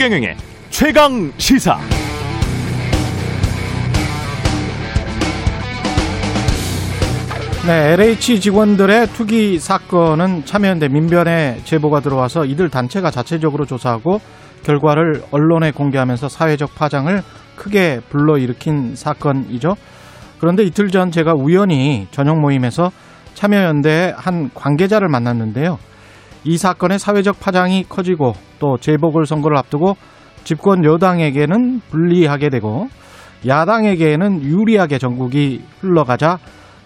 최경영의 최강시사. 네, LH 직원들의 투기 사건은 참여연대 민변에 제보가 들어와서 이들 단체가 자체적으로 조사하고 결과를 언론에 공개하면서 사회적 파장을 크게 불러일으킨 사건이죠. 그런데 이틀 전 제가 우연히 저녁 모임에서 참여연대의 한 관계자를 만났는데요. 이 사건의 사회적 파장이 커지고 또 재보궐선거를 앞두고 집권 여당에게는 불리하게 되고 야당에게는 유리하게 전국이 흘러가자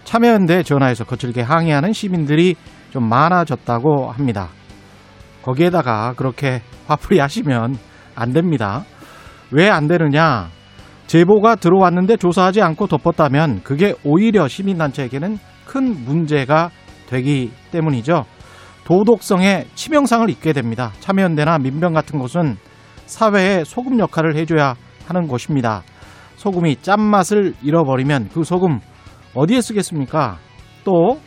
참여연대에 전화해서 거칠게 항의하는 시민들이 좀 많아졌다고 합니다. 거기에다가 그렇게 화풀이 하시면 안 됩니다. 왜 안 되느냐? 제보가 들어왔는데 조사하지 않고 덮었다면 그게 오히려 시민단체에게는 큰 문제가 되기 때문이죠. 도덕성의 치명상을 입게 됩니다. 참여연대나 민변 같은 곳은 사회의 소금 역할을 해줘야 하는 곳입니다. 소금이 짠맛을 잃어버리면 그 소금 어디에 쓰겠습니까? 또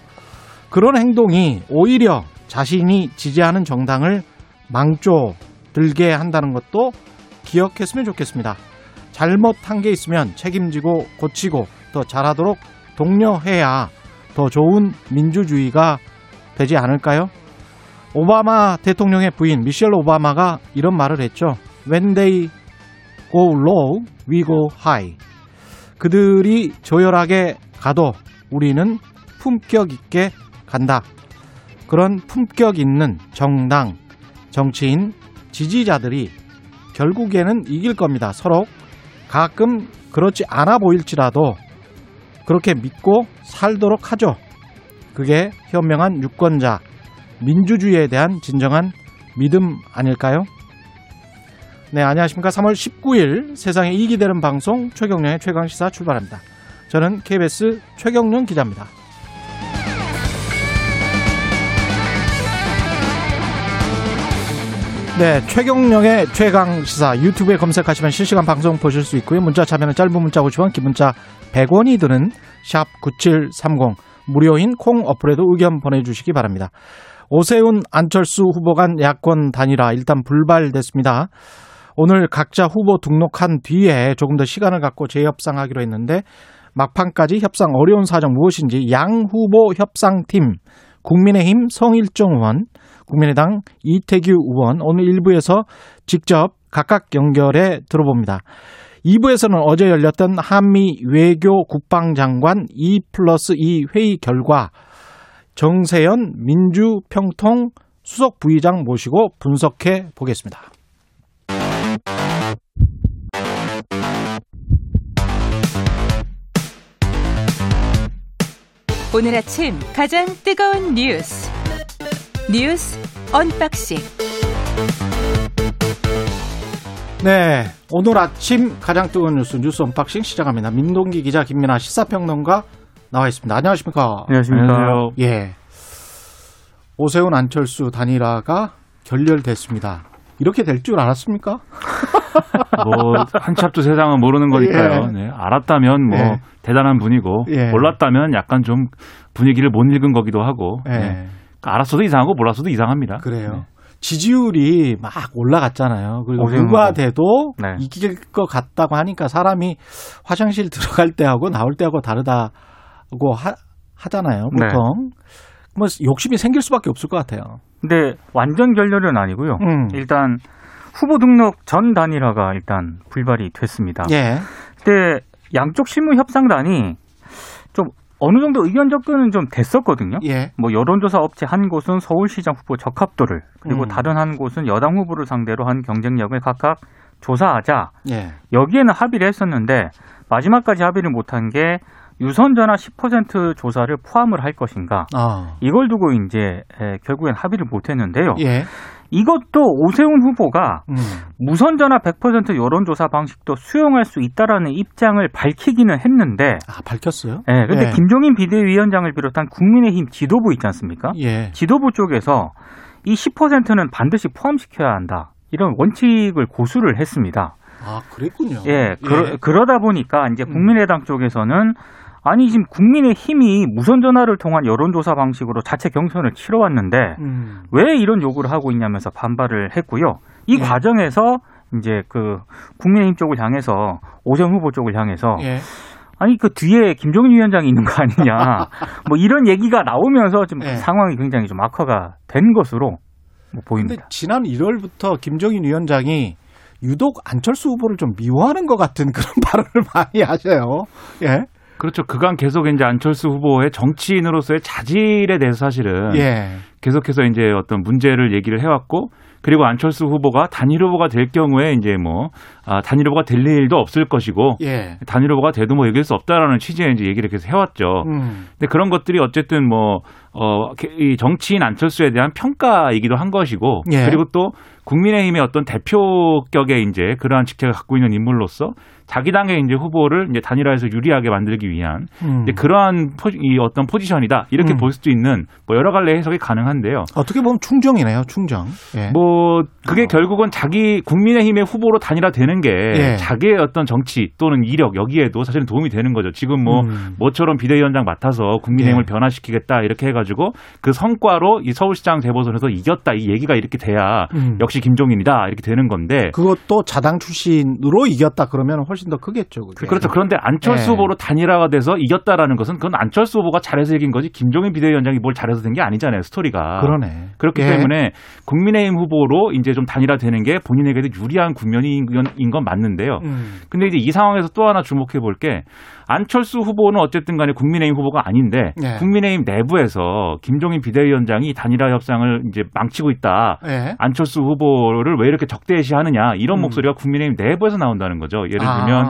그런 행동이 오히려 자신이 지지하는 정당을 망조들게 한다는 것도 기억했으면 좋겠습니다. 잘못한 게 있으면 책임지고 고치고 더 잘하도록 독려해야 더 좋은 민주주의가 되지 않을까요? 오바마 대통령의 부인 미셸 오바마가 이런 말을 했죠. When they go low, we go high. 그들이 조열하게 가도 우리는 품격 있게 간다. 그런 품격 있는 정당, 정치인, 지지자들이 결국에는 이길 겁니다. 서로 가끔 그렇지 않아 보일지라도 그렇게 믿고 살도록 하죠. 그게 현명한 유권자, 민주주의에 대한 진정한 믿음 아닐까요? 네, 안녕하십니까. 3월 19일 세상에 이익이 되는 방송 최경령의 최강시사 출발합니다. 저는 KBS 최경령 기자입니다. 네, 최경령의 최강시사 유튜브에 검색하시면 실시간 방송 보실 수 있고요. 문자 참여는 짧은 문자 50원, 긴 문자 100원이 드는 샵 9730 무료인 콩 어플에도 의견 보내주시기 바랍니다. 오세훈, 안철수 후보 간 야권 단일화 일단 불발됐습니다. 오늘 각자 후보 등록한 뒤에 조금 더 시간을 갖고 재협상하기로 했는데 막판까지 협상 어려운 사정 무엇인지 양 후보 협상팀 국민의힘 성일종 의원, 국민의당 이태규 의원 오늘 1부에서 직접 각각 연결해 들어봅니다. 2부에서는 어제 열렸던 한미 외교 국방장관 2+2 회의 결과 정세현 민주평통 수석 부의장 모시고 분석해 보겠습니다. 오늘 아침 가장 뜨거운 뉴스 언박싱. 네, 오늘 아침 가장 뜨거운 뉴스 언박싱 시작합니다. 민동기 기자, 김민아 시사평론가 나와 있습니다. 안녕하십니까? 안녕하십니까? 안녕하세요. 예, 오세훈 안철수 단일화가 결렬됐습니다. 이렇게 될 줄 알았습니까? 뭐 한 찹도 세상은 모르는 거니까요. 예. 네, 알았다면 뭐 예. 대단한 분이고 예. 몰랐다면 약간 좀 분위기를 못 읽은 거기도 하고 예. 네. 알았어도 이상하고 몰랐어도 이상합니다. 그래요. 네. 지지율이 막 올라갔잖아요. 그리고 누가 돼도 네. 이길 것 같다고 하니까 사람이 화장실 들어갈 때하고 나올 때하고 다르다고 하잖아요. 보통. 네. 뭐 욕심이 생길 수밖에 없을 것 같아요. 근데 완전 결렬은 아니고요. 일단 후보 등록 전 단일화가 일단 불발이 됐습니다. 예. 근데 양쪽 실무 협상단이 좀 어느 정도 의견 접근은 좀 됐었거든요. 예. 뭐 여론조사 업체 한 곳은 서울시장 후보 적합도를 그리고 다른 한 곳은 여당 후보를 상대로 한 경쟁력을 각각 조사하자. 예. 여기에는 합의를 했었는데 마지막까지 합의를 못한 게 유선전화 10% 조사를 포함을 할 것인가. 이걸 두고 이제 결국엔 합의를 못했는데요. 예. 이것도 오세훈 후보가 무선전화 100% 여론조사 방식도 수용할 수 있다라는 입장을 밝히기는 했는데. 아, 밝혔어요? 네, 근데 예. 김종인 비대위원장을 비롯한 국민의힘 지도부 있지 않습니까? 예. 지도부 쪽에서 이 10%는 반드시 포함시켜야 한다. 이런 원칙을 고수를 했습니다. 아, 그랬군요. 예, 그러다 보니까 이제 국민의당 쪽에서는 아니 지금 국민의힘이 무선전화를 통한 여론조사 방식으로 자체 경선을 치러왔는데 왜 이런 요구를 하고 있냐면서 반발을 했고요. 이 과정에서 이제 그 국민의힘 쪽을 향해서 오세훈 후보 쪽을 향해서 예. 아니 그 뒤에 김종인 위원장이 있는 거 아니냐 뭐 이런 얘기가 나오면서 좀 예. 상황이 굉장히 좀 악화가 된 것으로 뭐 보입니다. 근데 지난 1월부터 김종인 위원장이 유독 안철수 후보를 좀 미워하는 것 같은 그런 발언을 많이 하세요. 예. 그렇죠. 그간 계속 이제 안철수 후보의 정치인으로서의 자질에 대해서 사실은 예. 계속해서 이제 어떤 문제를 얘기를 해왔고 그리고 안철수 후보가 단일 후보가 될 경우에 이제 뭐 단일 후보가 될 일도 없을 것이고 예. 단일 후보가 돼도 뭐 이길 수 없다라는 취지의 이제 얘기를 계속 해왔죠. 근데 그런 것들이 어쨌든 뭐 이 정치인 안철수에 대한 평가이기도 한 것이고 예. 그리고 또 국민의힘의 어떤 대표격의 이제 그러한 직책을 갖고 있는 인물로서 자기 당의 이제 후보를 이제 단일화해서 유리하게 만들기 위한 이제 그러한 이 어떤 포지션이다 이렇게 볼 수도 있는 뭐 여러 갈래 해석이 가능한데요. 어떻게 보면 충정이네요, 충정. 예. 뭐 그게 결국은 자기 국민의힘의 후보로 단일화되는 게 예. 자기의 어떤 정치 또는 이력 여기에도 사실은 도움이 되는 거죠. 지금 뭐 모처럼 비대위원장 맡아서 국민의힘을 예. 변화시키겠다 이렇게 해가지고 그 성과로 이 서울시장 재보선에서 이겼다 이 얘기가 이렇게 돼야 역시 김종인이다 이렇게 되는 건데 그것도 자당 출신으로 이겼다 그러면 훨씬 더 크겠죠. 그게. 그렇죠. 그런데 안철수 예. 후보로 단일화가 돼서 이겼다라는 것은 그건 안철수 후보가 잘해서 이긴 거지 김종인 비대위원장이 뭘 잘해서 된 게 아니잖아요. 스토리가. 그러네. 그렇기 예. 때문에 국민의힘 후보로 이제 좀 단일화되는 게 본인에게도 유리한 국면인 건 맞는데요. 근데 이제 이 상황에서 또 하나 주목해 볼 게 안철수 후보는 어쨌든 간에 국민의힘 후보가 아닌데 예. 국민의힘 내부에서 김종인 비대위원장이 단일화 협상을 이제 망치고 있다. 예. 안철수 후보를 왜 이렇게 적대시하느냐 이런 목소리가 국민의힘 내부에서 나온다는 거죠. 예를 들면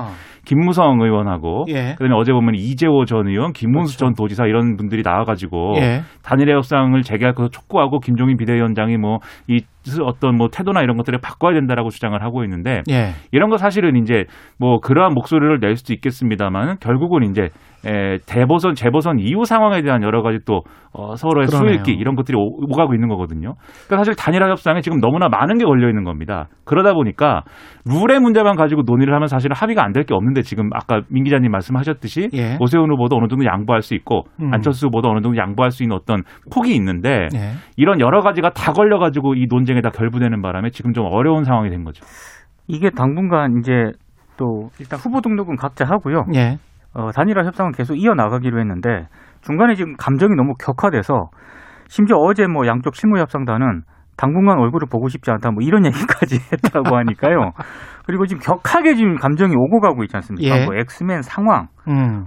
김무성 의원하고 예. 그다음에 어제 보면 이재호 전 의원, 김문수 전 도지사 이런 분들이 나와가지고 예. 단일화 협상을 재개할 것을 촉구하고 김종인 비대위원장이 뭐 이 어떤 뭐 태도나 이런 것들을 바꿔야 된다라고 주장을 하고 있는데 예. 이런 거 사실은 이제 뭐 그러한 목소리를 낼 수도 있겠습니다만 결국은 이제 대보선 재보선 이후 상황에 대한 여러 가지 또 서로의 수익기 이런 것들이 오가고 있는 거거든요. 그러니까 사실 단일화 협상에 지금 너무나 많은 게 걸려 있는 겁니다. 그러다 보니까 룰의 문제만 가지고 논의를 하면 사실은 합의가 안 될 게 없는데 지금 아까 민 기자님 말씀하셨듯이 예. 오세훈 후보도 어느 정도 양보할 수 있고 안철수 후보도 어느 정도 양보할 수 있는 어떤 폭이 있는데 예. 이런 여러 가지가 다 걸려 가지고 이 논쟁에 다 결부되는 바람에 지금 좀 어려운 상황이 된 거죠. 이게 당분간 이제 또 일단 후보 등록은 각자 하고요. 예. 단일화 협상은 계속 이어나가기로 했는데 중간에 지금 감정이 너무 격화돼서 심지어 어제 뭐 양쪽 실무협상단은 당분간 얼굴을 보고 싶지 않다 뭐 이런 얘기까지 했다고 하니까요. 그리고 지금 격하게 지금 감정이 오고 가고 있지 않습니까? 예. 뭐 엑스맨 상황.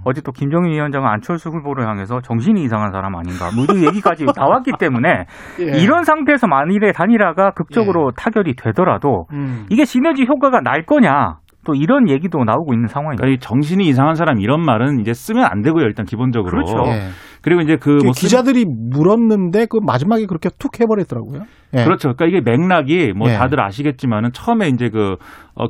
어제 또 김종인 위원장은 안철수 후보를 향해서 정신이 이상한 사람 아닌가 뭐 이런 얘기까지 나왔기 때문에 예. 이런 상태에서 만일에 단일화가 극적으로 예. 타결이 되더라도 이게 시너지 효과가 날 거냐. 또 이런 얘기도 나오고 있는 상황입니다. 그러니까 정신이 이상한 사람 이런 말은 이제 쓰면 안 되고요. 일단 기본적으로. 그렇죠. 예. 그리고 이제 그 뭐 기자들이 물었는데 그 마지막에 그렇게 툭 해버리더라고요. 예. 그렇죠. 그러니까 이게 맥락이 뭐 예. 다들 아시겠지만은 처음에 이제 그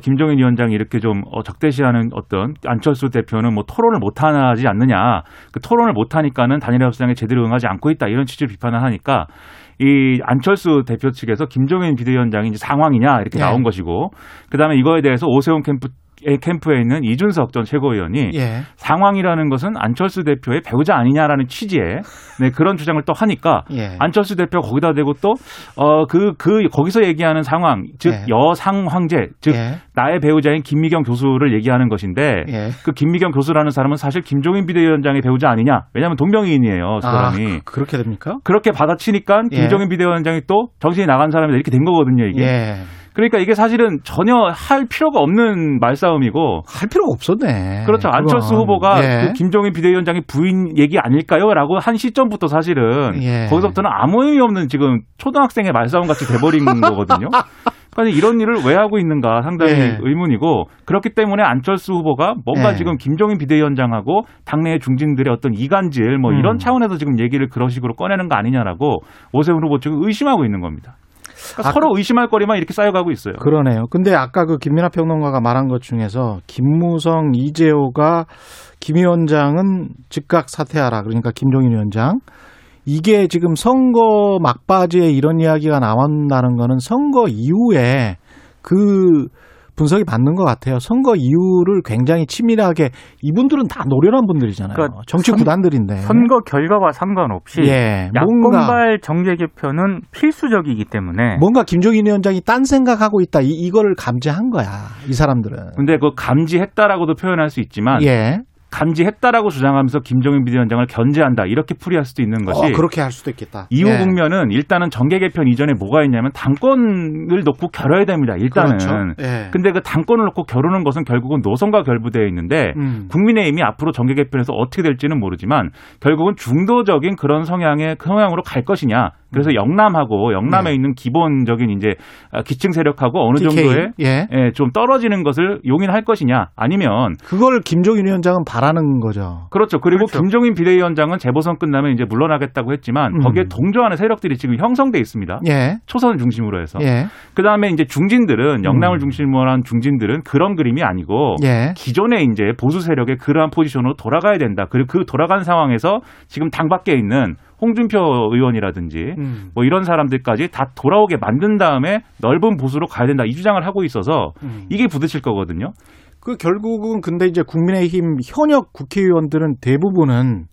김종인 위원장이 이렇게 좀 적대시하는 어떤 안철수 대표는 뭐 토론을 못 하지 않느냐. 그 토론을 못 하니까는 단일화 협상에 제대로 응하지 않고 있다 이런 취지를 비판을 하니까. 이 안철수 대표 측에서 김종인 비대위원장이 이제 상황이냐 이렇게 예. 나온 것이고 그다음에 이거에 대해서 오세훈 캠프에 있는 이준석 전 최고위원이 예. 상황이라는 것은 안철수 대표의 배우자 아니냐라는 취지의 네, 그런 주장을 또 하니까 예. 안철수 대표가 거기다 대고 또 거기서 얘기하는 상황 즉 예. 여상황제 즉 예. 나의 배우자인 김미경 교수를 얘기하는 것인데 예. 그 김미경 교수라는 사람은 사실 김종인 비대위원장의 배우자 아니냐 왜냐하면 동명이인이에요 저 사람이 그렇게 됩니까? 그렇게 받아치니까 예. 김종인 비대위원장이 또 정신이 나간 사람이다 이렇게 된 거거든요 이게. 예. 그러니까 이게 사실은 전혀 할 필요가 없는 말싸움이고 할 필요가 없었네. 그렇죠. 그건. 안철수 후보가 예. 그 김종인 비대위원장의 부인 얘기 아닐까요? 라고 한 시점부터 사실은 예. 거기서부터는 아무 의미 없는 지금 초등학생의 말싸움같이 돼버린 거거든요. 그러니까 이런 일을 왜 하고 있는가 상당히 예. 의문이고 그렇기 때문에 안철수 후보가 뭔가 예. 지금 김종인 비대위원장하고 당내의 중진들의 어떤 이간질 뭐 이런 차원에서 지금 얘기를 그런 식으로 꺼내는 거 아니냐라고 오세훈 후보 측은 의심하고 있는 겁니다. 그러니까 서로 의심할 거리만 이렇게 쌓여가고 있어요. 그러네요. 근데 아까 그 김민하 평론가가 말한 것 중에서 김무성, 이재호가 김 위원장은 즉각 사퇴하라. 그러니까 김종인 위원장. 이게 지금 선거 막바지에 이런 이야기가 나온다는 거는 선거 이후에 그 분석이 맞는 것 같아요. 선거 이유를 굉장히 치밀하게 이분들은 다 노련한 분들이잖아요. 그러니까 정치 구단들인데 선거 결과와 상관없이 예, 야권발 정계 개편은 필수적이기 때문에 뭔가 김종인 위원장이 딴 생각하고 있다. 이거를 감지한 거야. 이 사람들은. 근데 그 감지했다라고도 표현할 수 있지만 예. 감지했다라고 주장하면서 김종인 비대위원장을 견제한다. 이렇게 풀이할 수도 있는 것이. 그렇게 할 수도 있겠다. 이후 예. 국면은 일단은 정계 개편 이전에 뭐가 있냐면 당권을 놓고 겨뤄야 됩니다. 일단은. 그렇죠. 예. 근데 그 당권을 놓고 겨루는 것은 결국은 노선과 결부되어 있는데 국민의힘이 앞으로 정계 개편에서 어떻게 될지는 모르지만 결국은 중도적인 그런 성향으로 갈 것이냐. 그래서 영남에 네. 있는 기본적인 이제 기층 세력하고 어느 정도의 예. 예, 좀 떨어지는 것을 용인할 것이냐 아니면 그걸 김종인 위원장은 바라는 거죠. 그렇죠. 그리고 그렇죠. 김종인 비대위원장은 재보선 끝나면 이제 물러나겠다고 했지만 거기에 동조하는 세력들이 지금 형성돼 있습니다. 예. 초선 중심으로 해서. 예. 그다음에 이제 중진들은 영남을 중심으로 한 중진들은 그런 그림이 아니고 예. 기존의 이제 보수 세력의 그러한 포지션으로 돌아가야 된다. 그리고 그 돌아간 상황에서 지금 당 밖에 있는 홍준표 의원이라든지 뭐 이런 사람들까지 다 돌아오게 만든 다음에 넓은 보수로 가야 된다. 이 주장을 하고 있어서 이게 부딪힐 거거든요. 그 결국은 근데 이제 국민의힘 현역 국회의원들은 대부분은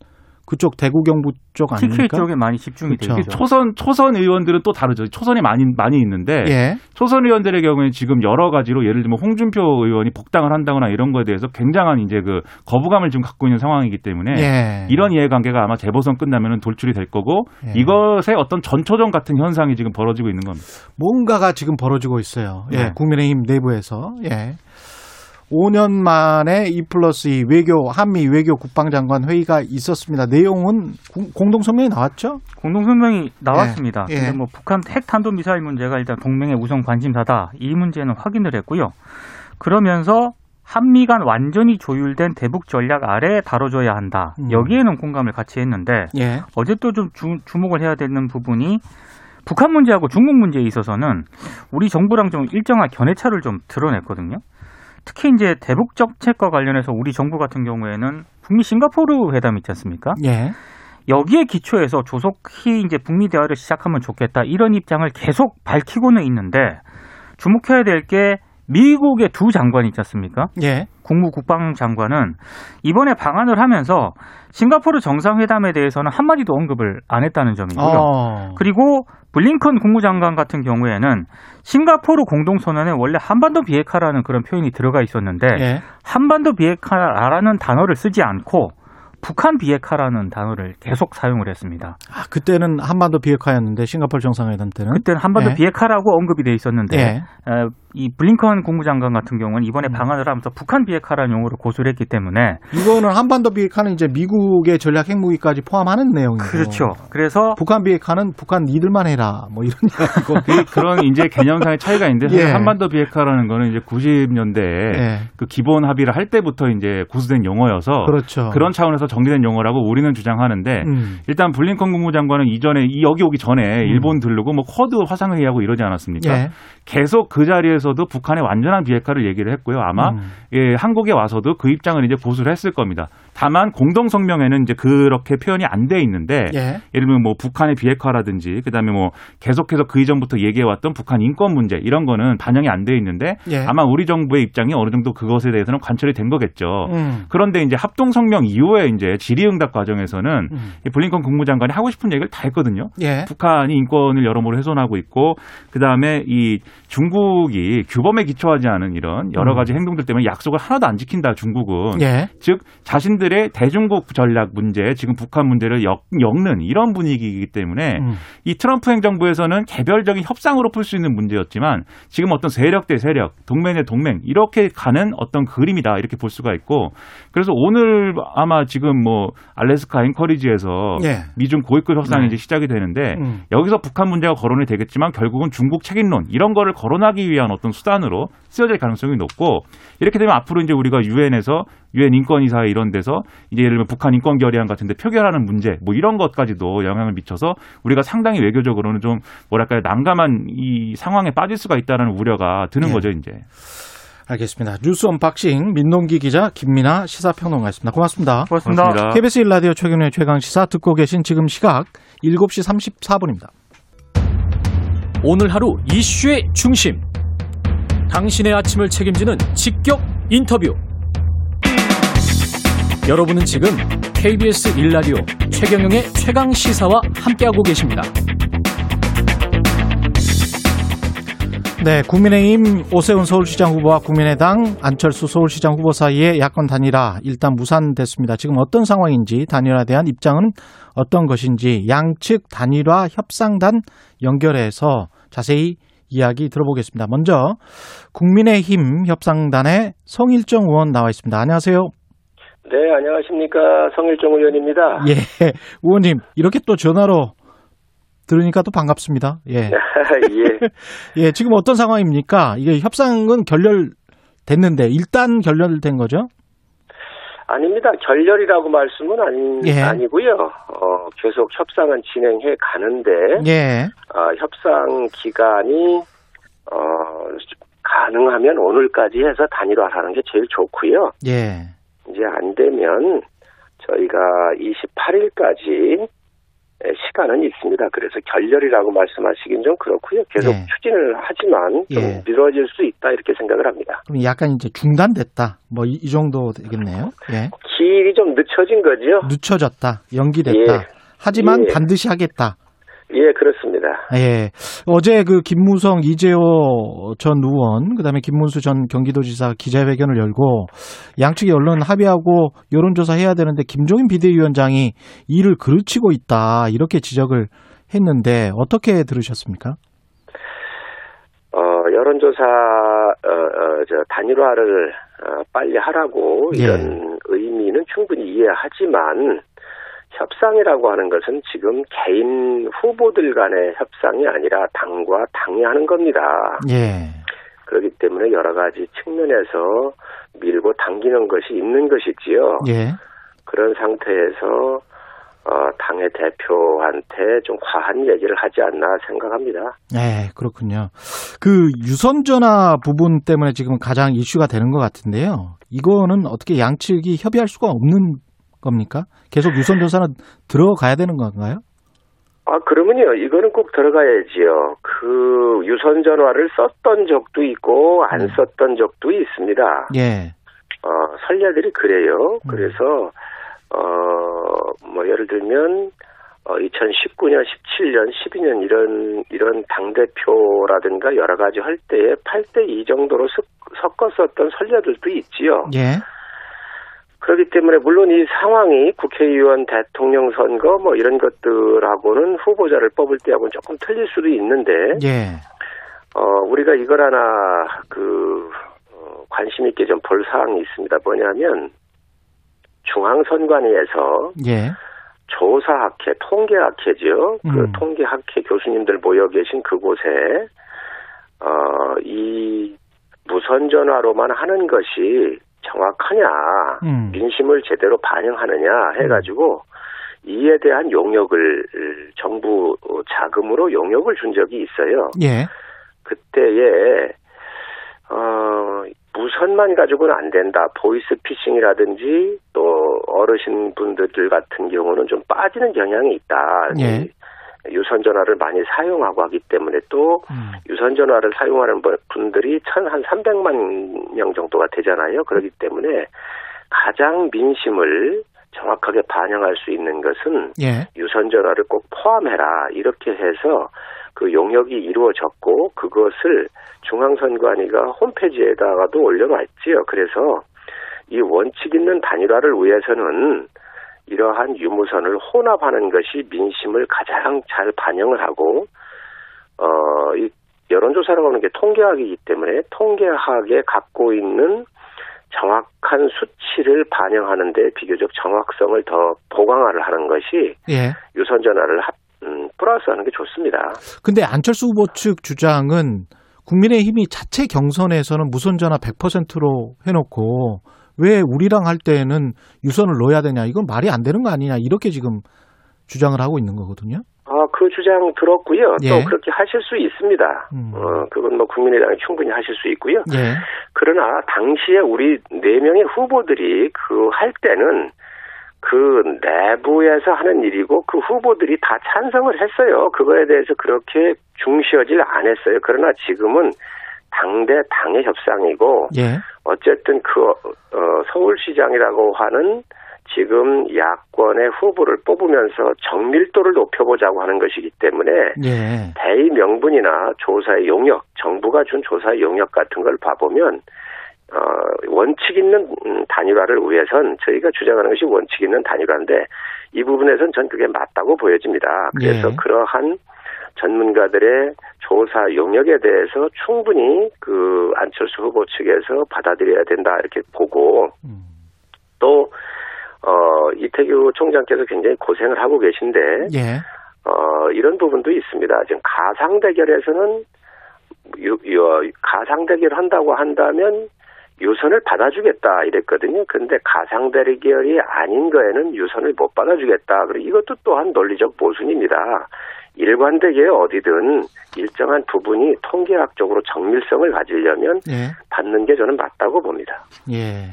그쪽 대구 경북 쪽 아닙니까? TK 쪽에 많이 집중이 되죠. 그렇죠. 초선 의원들은 또 다르죠. 초선이 많이 있는데 예. 초선 의원들의 경우에는 지금 여러 가지로 예를 들면 홍준표 의원이 복당을 한다거나 이런 거에 대해서 굉장한 이제 그 거부감을 지금 갖고 있는 상황이기 때문에 예. 이런 이해관계가 아마 재보선 끝나면은 돌출이 될 거고 예. 이것의 어떤 전초전 같은 현상이 지금 벌어지고 있는 겁니다. 뭔가가 지금 벌어지고 있어요. 예. 예. 국민의힘 내부에서. 예. 5년 만에 2+2 한미 외교 국방장관 회의가 있었습니다. 내용은 공동성명이 나왔죠? 공동성명이 나왔습니다. 예. 근데 뭐 북한 핵탄도미사일 문제가 일단 동맹의 우선 관심사다. 이 문제는 확인을 했고요. 그러면서 한미 간 완전히 조율된 대북 전략 아래 다뤄줘야 한다. 여기에는 공감을 같이 했는데 예. 어제 또 좀 주목을 해야 되는 부분이 북한 문제하고 중국 문제에 있어서는 우리 정부랑 좀 일정한 견해차를 좀 드러냈거든요. 특히 이제 대북 정책과 관련해서 우리 정부 같은 경우에는 북미 싱가포르 회담 있지 않습니까? 예. 여기에 기초해서 조속히 이제 북미 대화를 시작하면 좋겠다 이런 입장을 계속 밝히고는 있는데 주목해야 될 게 미국의 두 장관이 있지 않습니까? 예. 국무국방장관은 이번에 방한을 하면서 싱가포르 정상회담에 대해서는 한마디도 언급을 안 했다는 점이고요. 그리고 블링컨 국무장관 같은 경우에는 싱가포르 공동선언에 원래 한반도 비핵화라는 그런 표현이 들어가 있었는데 예. 한반도 비핵화라는 단어를 쓰지 않고 북한 비핵화라는 단어를 계속 사용을 했습니다. 아, 그때는 한반도 비핵화였는데 싱가포르 정상회담 때는? 그때는 한반도 예. 비핵화라고 언급이 돼 있었는데 예. 이 블링컨 국무장관 같은 경우는 이번에 방한을 하면서 북한 비핵화라는 용어를 고수를 했기 때문에 이거는 한반도 비핵화는 이제 미국의 전략 핵무기까지 포함하는 내용이고 그렇죠. 그래서 북한 비핵화는 북한 니들만 해라 뭐 이런 이야기고 그런 이제 개념상의 차이가 있는데 사실 예. 한반도 비핵화라는 거는 이제 90년대에 예. 그 기본 합의를 할 때부터 이제 고수된 용어여서 그렇죠. 그런 차원에서 정리된 용어라고 우리는 주장하는데 일단 블링컨 국무장관은 이전에 여기 오기 전에 일본 들르고 뭐 쿼드 화상회의하고 이러지 않았습니까? 예. 계속 그 자리에서도 북한의 완전한 비핵화를 얘기를 했고요. 아마 예, 한국에 와서도 그 입장을 이제 보수를 했을 겁니다. 다만 공동성명에는 이제 그렇게 표현이 안 돼 있는데 예. 예를 들면 뭐 북한의 비핵화라든지 그다음에 뭐 계속해서 그 이전부터 얘기해왔던 북한 인권 문제 이런 거는 반영이 안 돼 있는데 예. 아마 우리 정부의 입장이 어느 정도 그것에 대해서는 관철이 된 거겠죠. 그런데 이제 합동성명 이후에 이제 질의응답 과정에서는 블링컨 국무장관이 하고 싶은 얘기를 다 했거든요. 예. 북한이 인권을 여러모로 훼손하고 있고 그다음에 이 중국이 규범에 기초하지 않은 이런 여러 가지 행동들 때문에 약속을 하나도 안 지킨다. 중국은. 예. 즉 자신들의 대중국 전략 문제, 지금 북한 문제를 엮는 이런 분위기이기 때문에 이 트럼프 행정부에서는 개별적인 협상으로 풀 수 있는 문제였지만 지금 어떤 세력 대 세력, 동맹 대 동맹 이렇게 가는 어떤 그림이다. 이렇게 볼 수가 있고 그래서 오늘 아마 지금 뭐 알래스카 앵커리지에서 예. 미중 고위급 협상이 이제 시작이 되는데 여기서 북한 문제가 거론이 되겠지만 결국은 중국 책임론 이런 거를 거론하기 위한 어떤 수단으로 쓰여질 가능성이 높고 이렇게 되면 앞으로 이제 우리가 유엔에서 유엔 인권이사 이런 데서 이제 예를 들면 북한 인권 결의안 같은데 표결하는 문제 뭐 이런 것까지도 영향을 미쳐서 우리가 상당히 외교적으로는 좀 뭐랄까요 난감한 이 상황에 빠질 수가 있다는 우려가 드는 네. 거죠 이제. 알겠습니다. 뉴스 언박싱 민동기 기자 김민아 시사평론가였습니다. 고맙습니다. 고맙습니다. KBS 1라디오 최경영의 최강시사 듣고 계신 지금 시각 7시 34분입니다. 오늘 하루 이슈의 중심 당신의 아침을 책임지는 직격 인터뷰. 여러분은 지금 KBS 1라디오 최경영의 최강 시사와 함께하고 계십니다. 네, 국민의힘 오세훈 서울시장 후보와 국민의당 안철수 서울시장 후보 사이의 야권 단일화 일단 무산됐습니다. 지금 어떤 상황인지, 단일화에 대한 입장은 어떤 것인지 양측 단일화 협상단 연결해서 자세히 이야기 들어보겠습니다. 먼저 국민의힘 협상단의 성일종 의원 나와 있습니다. 안녕하세요. 네, 안녕하십니까. 성일종 의원입니다. 예, 의원님 이렇게 또 전화로 들으니까 또 반갑습니다. 예. 예. 예, 지금 어떤 상황입니까? 이게 협상은 결렬됐는데 일단 결렬된 거죠? 아닙니다. 결렬이라고 말씀은 아니고요. 계속 협상은 진행해 가는데 예. 협상 기간이 가능하면 오늘까지 해서 단일화하는 게 제일 좋고요. 예. 이제 안 되면 저희가 28일까지 시간은 있습니다. 그래서 결렬이라고 말씀하시긴 좀 그렇고요. 계속 예. 추진을 하지만 좀 예. 미뤄질 수 있다 이렇게 생각을 합니다. 그럼 약간 이제 중단됐다. 뭐 이 정도 되겠네요. 예. 길이 좀 늦춰진 거죠. 늦춰졌다. 연기됐다. 예. 하지만 예. 반드시 하겠다. 예, 그렇습니다. 예. 어제 그 김무성, 이재호 전 의원, 그다음에 김문수 전 경기도지사 기자회견을 열고 양측이 언론 합의하고 여론조사 해야 되는데 김종인 비대위원장이 일을 그르치고 있다 이렇게 지적을 했는데 어떻게 들으셨습니까? 여론조사 단일화를 빨리 하라고 이런 예. 의미는 충분히 이해하지만. 협상이라고 하는 것은 지금 개인 후보들 간의 협상이 아니라 당과 당이 하는 겁니다. 예. 그렇기 때문에 여러 가지 측면에서 밀고 당기는 것이 있는 것이지요. 예. 그런 상태에서 당의 대표한테 좀 과한 얘기를 하지 않나 생각합니다. 네, 그렇군요. 그 유선전화 부분 때문에 지금 가장 이슈가 되는 것 같은데요. 이거는 어떻게 양측이 협의할 수가 없는 겁니까? 계속 유선조사는 들어가야 되는 건가요? 아, 그러면요. 이거는 꼭 들어가야지요. 그 유선전화를 썼던 적도 있고 안 썼던 적도 있습니다. 예. 선례들이 그래요. 그래서 예를 들면 2019년, 17년, 12년 이런 당대표라든가 여러 가지 할 때에 8대2 정도로 섞었었던 선례들도 있지요. 예. 그렇기 때문에 물론 이 상황이 국회의원 대통령 선거 뭐 이런 것들하고는 후보자를 뽑을 때하고는 조금 틀릴 수도 있는데 예. 우리가 이걸 하나 관심 있게 좀 볼 사항이 있습니다. 뭐냐면 중앙선관위에서 예. 조사학회, 통계학회죠. 그 통계학회 교수님들 모여 계신 그곳에 이 무선전화로만 하는 것이 정확하냐, 민심을 제대로 반영하느냐 해가지고 이에 대한 용역을 정부 자금으로 용역을 준 적이 있어요. 예. 그때에 무선만 가지고는 안 된다. 보이스피싱이라든지 또 어르신분들 같은 경우는 좀 빠지는 경향이 있다. 예. 유선전화를 많이 사용하고 하기 때문에 또 유선전화를 사용하는 분들이 한 300만 명 정도가 되잖아요. 그렇기 때문에 가장 민심을 정확하게 반영할 수 있는 것은 예. 유선전화를 꼭 포함해라. 이렇게 해서 그 용역이 이루어졌고 그것을 중앙선관위가 홈페이지에다가도 올려놨지요. 그래서 이 원칙 있는 단일화를 위해서는 이러한 유무선을 혼합하는 것이 민심을 가장 잘 반영을 하고 이 여론조사라고 하는 게 통계학이기 때문에 통계학에 갖고 있는 정확한 수치를 반영하는 데 비교적 정확성을 더 보강화를 하는 것이 예. 유선전화를 플러스하는 게 좋습니다. 그런데 안철수 후보 측 주장은 국민의힘이 자체 경선에서는 무선전화 100%로 해놓고 왜 우리랑 할 때는 유선을 넣어야 되냐. 이건 말이 안 되는 거 아니냐. 이렇게 지금 주장을 하고 있는 거거든요. 아, 그 주장 들었고요. 예. 또 그렇게 하실 수 있습니다. 그건 뭐 국민의당이 충분히 하실 수 있고요. 예. 그러나 당시에 우리 4명의 후보들이 할 때는 내부에서 하는 일이고 후보들이 다 찬성을 했어요. 그거에 대해서 그렇게 중시하질 않았어요. 그러나 지금은 당대 당의 협상이고 예. 어쨌든 그 서울시장이라고 하는 지금 야권의 후보를 뽑으면서 정밀도를 높여보자고 하는 것이기 때문에 예. 대의 명분이나 조사의 용역, 정부가 준 조사의 용역 같은 걸 봐보면 원칙 있는 단일화를 위해선 저희가 주장하는 것이 원칙 있는 단일화인데 이 부분에선 전 그게 맞다고 보여집니다. 그래서 예. 그러한 전문가들의 조사 용역에 대해서 충분히 그 안철수 후보 측에서 받아들여야 된다 이렇게 보고 또 이태규 총장께서 굉장히 고생을 하고 계신데 예. 이런 부분도 있습니다. 지금 가상 대결에서는 가상 대결 한다고 한다면 유선을 받아주겠다 이랬거든요. 그런데 가상 대결이 아닌 거에는 유선을 못 받아주겠다. 그리고 이것도 또한 논리적 모순입니다. 일관되게 어디든 일정한 부분이 통계학적으로 정밀성을 가지려면 예. 받는 게 저는 맞다고 봅니다. 예.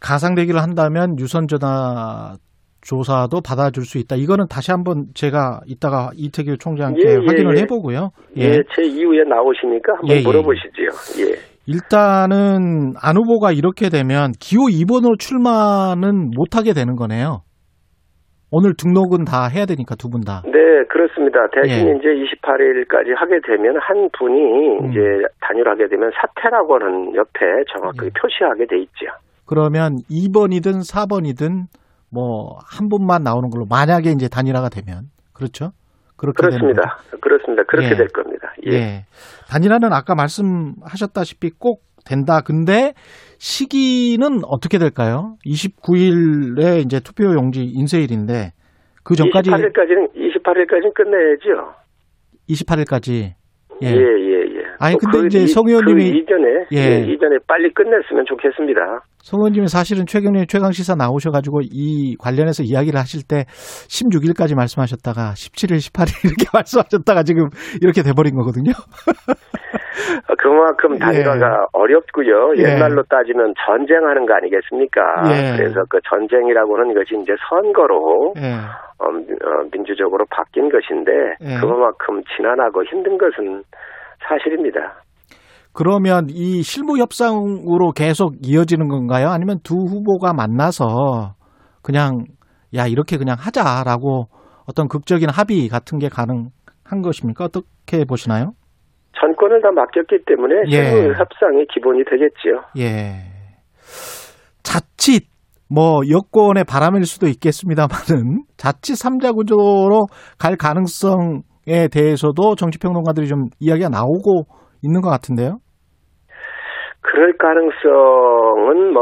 가상 대결을 한다면 유선 전화 조사도 받아줄 수 있다. 이거는 다시 한번 제가 이따가 이태규 총장께 확인을 해보고요. 예. 제 이후에 나오시니까 한번 물어보시지요. 예. 일단은 안 후보가 이렇게 되면 기호 2번으로 출마는 못하게 되는 거네요. 오늘 등록은 다 해야 되니까 두 분 다. 네, 그렇습니다. 대신 이제 28일까지 하게 되면 한 분이 이제 단일하게 되면 사퇴라고 하는 옆에 정확하게 표시하게 돼 있죠. 그러면 2번이든 4번이든 뭐 한 분만 나오는 걸로 만약에 이제 단일화가 되면 그렇죠? 그렇습니다. 그렇습니다. 그렇게 될 겁니다. 예. 예. 단일화는 아까 말씀하셨다시피 꼭 된다. 근데 시기는 어떻게 될까요? 29일에 이제 투표 용지 인쇄일인데 그 전까지 28일까지는 끝내야죠. 28일까지. 예. 아니 근데 이제 성 의원님이 이전에 빨리 끝냈으면 좋겠습니다. 성 의원님이 사실은 최경련 최강시사 나오셔가지고 이 관련해서 이야기를 하실 때 16일까지 말씀하셨다가 17일, 18일 이렇게 말씀하셨다가 지금 이렇게 돼버린 거거든요. 그만큼 단일화가 어렵고요. 옛날로 따지면 전쟁하는 거 아니겠습니까? 그래서 그 전쟁이라고 하는 것이 이제 선거로 민주적으로 바뀐 것인데 그만큼 지난하고 힘든 것은 사실입니다. 그러면 이 실무 협상으로 계속 이어지는 건가요? 아니면 두 후보가 만나서 그냥 이렇게 그냥 하자라고 어떤 극적인 합의 같은 게 가능한 것입니까? 어떻게 보시나요? 전권을 다 맡겼기 때문에 실무 협상이 기본이 되겠지요. 예. 자칫 여권의 바람일 수도 있겠습니다만은 자칫 3자 구조로 갈 가능성에 대해서도 정치평론가들이 좀 이야기가 나오고 있는 것 같은데요. 그럴 가능성은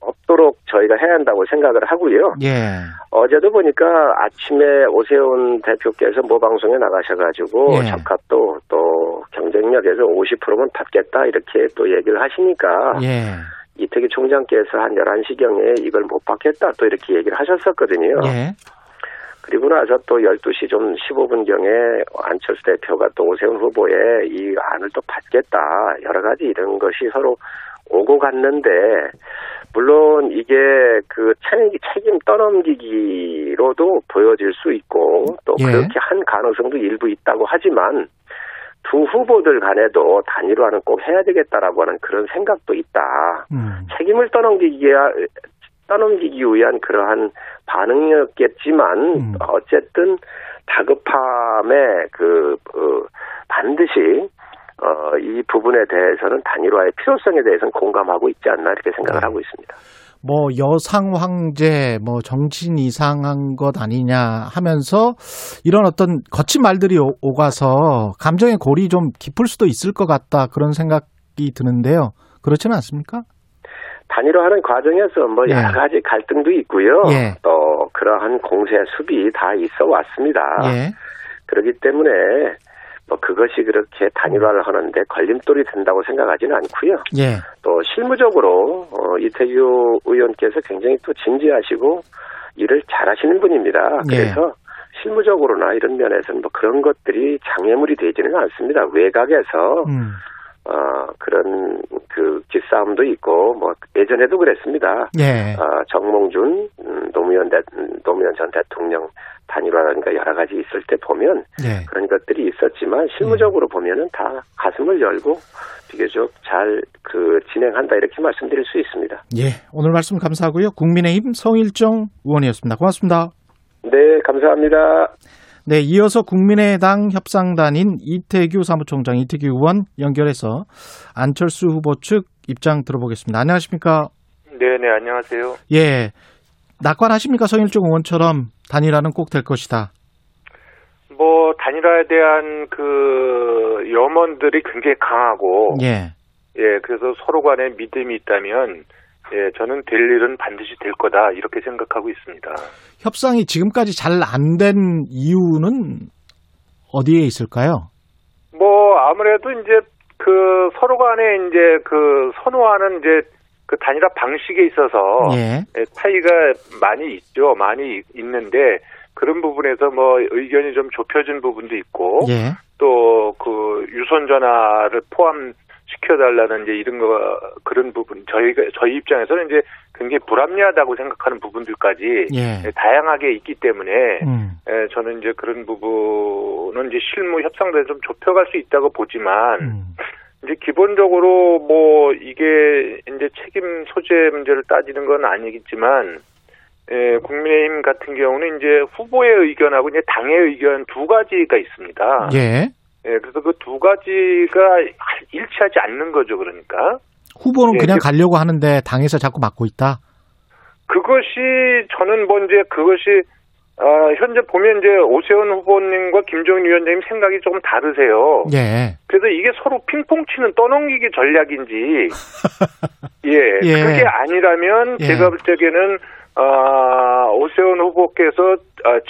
없도록 저희가 해야 한다고 생각을 하고요. 예. 어제도 보니까 아침에 오세훈 대표께서 모방송에 나가셔가지고 적합도 또 경쟁력에서 50%면 받겠다 이렇게 또 얘기를 하시니까 이태규 총장께서 한 11시경에 이걸 못 받겠다 또 이렇게 얘기를 하셨었거든요. 그리고 나서 또 12시 좀 15분경에 안철수 대표가 또 오세훈 후보의 이 안을 또 받겠다. 여러 가지 이런 것이 서로 오고 갔는데, 물론 이게 그 책임 떠넘기기로도 보여질 수 있고, 또 그렇게 한 가능성도 일부 있다고 하지만, 두 후보들 간에도 단일화는 꼭 해야 되겠다라고 하는 그런 생각도 있다. 책임을 떠넘기기 위한 그러한 반응이었겠지만 어쨌든 다급함에 반드시 이 부분에 대해서는 단일화의 필요성에 대해서는 공감하고 있지 않나 이렇게 생각을 하고 있습니다. 여상황제, 정신 이상한 것 아니냐 하면서 이런 어떤 거친 말들이 오가서 감정의 골이 좀 깊을 수도 있을 것 같다 그런 생각이 드는데요. 그렇지는 않습니까? 단일화하는 과정에서 여러 가지 갈등도 있고요. 또 그러한 공세 수비 다 있어 왔습니다. 그렇기 때문에 그것이 그렇게 단일화를 하는데 걸림돌이 된다고 생각하지는 않고요. 또 실무적으로 이태규 의원께서 굉장히 또 진지하시고 일을 잘하시는 분입니다. 그래서 실무적으로나 이런 면에서는 그런 것들이 장애물이 되지는 않습니다. 외곽에서. 그런 기싸움도 있고 예전에도 그랬습니다. 정몽준 노무현 전 대통령 단일화라든가 여러 가지 있을 때 보면 네. 그런 것들이 있었지만 실무적으로 보면은 다 가슴을 열고 비교적 잘 그 진행한다 이렇게 말씀드릴 수 있습니다. 예, 오늘 말씀 감사하고요. 국민의힘 성일종 의원이었습니다. 고맙습니다. 네, 감사합니다. 네, 이어서 국민의당 협상단인 이태규 사무총장, 이태규 의원 연결해서 안철수 후보 측 입장 들어보겠습니다. 안녕하십니까? 네, 안녕하세요. 예, 낙관하십니까? 성일종 의원처럼 단일화는 꼭 될 것이다. 뭐 단일화에 대한 그 염원들이 굉장히 강하고, 예, 그래서 서로 간에 믿음이 있다면. 예, 저는 될 일은 반드시 될 거다 이렇게 생각하고 있습니다. 협상이 지금까지 잘 안 된 이유는 어디에 있을까요? 뭐 아무래도 이제 그 서로 간에 이제 그 선호하는 이제 그 단일화 방식에 있어서 예. 차이가 많이 있죠, 많이 있는데 그런 부분에서 뭐 의견이 좀 좁혀진 부분도 있고 예. 또 그 유선 전화를 포함 시켜달라는 이제 이런 거 그런 부분 저희 입장에서는 이제 굉장히 불합리하다고 생각하는 부분들까지 예. 다양하게 있기 때문에 저는 이제 그런 부분은 이제 실무 협상도 좀 좁혀갈 수 있다고 보지만 이제 기본적으로 뭐 이게 이제 책임 소재 문제를 따지는 건 아니겠지만 예, 국민의힘 같은 경우는 이제 후보의 의견하고 이제 당의 의견 두 가지가 있습니다. 예. 예, 그래서 그 두 가지가 일치하지 않는 거죠, 그러니까. 후보는 예, 그냥 가려고 하는데 당에서 자꾸 막고 있다? 그것이, 저는 뭐 이제 그것이, 현재 보면 이제 오세훈 후보님과 김종인 위원장님 생각이 조금 다르세요. 예. 그래서 이게 서로 핑퐁 치는 떠넘기기 전략인지, 예, 예. 그게 아니라면 예. 제가 볼 적에는 오세훈 후보께서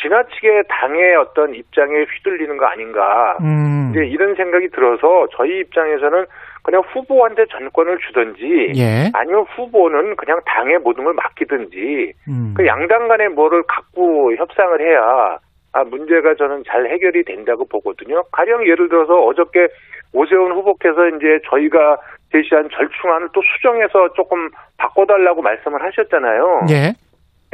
지나치게 당의 어떤 입장에 휘둘리는 거 아닌가 이제 이런 생각이 들어서 저희 입장에서는 그냥 후보한테 전권을 주든지 예. 아니면 후보는 그냥 당의 모든 걸 맡기든지 그 양당 간에 뭐를 갖고 협상을 해야 문제가 저는 잘 해결이 된다고 보거든요. 가령 예를 들어서 어저께 오세훈 후보께서 이제 저희가 제시한 절충안을 또 수정해서 조금 바꿔달라고 말씀을 하셨잖아요. 예.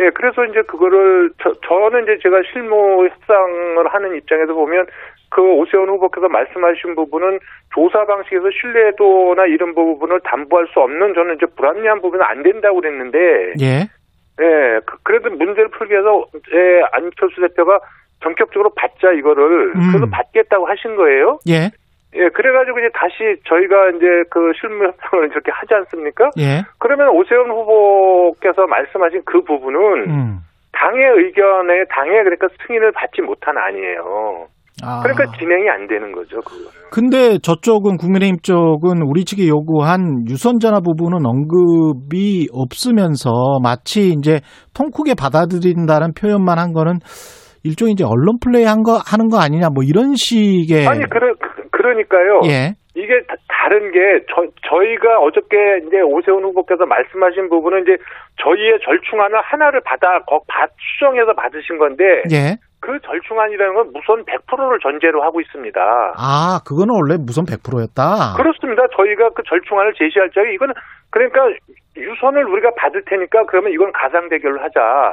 예, 그래서 이제 그거를, 저는 이제 제가 실무 협상을 하는 입장에서 보면 그 오세훈 후보께서 말씀하신 부분은 조사 방식에서 신뢰도나 이런 부분을 담보할 수 없는 저는 이제 불합리한 부분은 안 된다고 그랬는데. 예. 예, 그래도 문제를 풀기 위해서, 예, 안철수 대표가 전격적으로 받자 이거를. 그래서 받겠다고 하신 거예요. 예. 예, 그래가지고 이제 다시 저희가 이제 그 실무 협상을 이렇게 하지 않습니까? 예. 그러면 오세훈 후보께서 말씀하신 그 부분은 당의 의견에 당의 그러니까 승인을 받지 못한 안이에요. 아. 그러니까 진행이 안 되는 거죠. 그거는. 근데 저쪽은 국민의힘 쪽은 우리 측이 요구한 유선전화 부분은 언급이 없으면서 마치 이제 통크게 받아들인다는 표현만 한 거는 일종의 이제 언론 플레이 한 거 하는 거 아니냐 뭐 이런 식의 아니 그러니까요. 예. 이게 다른 게 저희가 어저께 이제 오세훈 후보께서 말씀하신 부분은 이제 저희의 절충안을 하나를 수정해서 받으신 건데 예. 그 절충안이라는 건 무선 100%를 전제로 하고 있습니다. 아, 그건 원래 무선 100%였다. 그렇습니다. 저희가 그 절충안을 제시할 적에 이건 그러니까 유선을 우리가 받을 테니까 그러면 이건 가상 대결을 하자.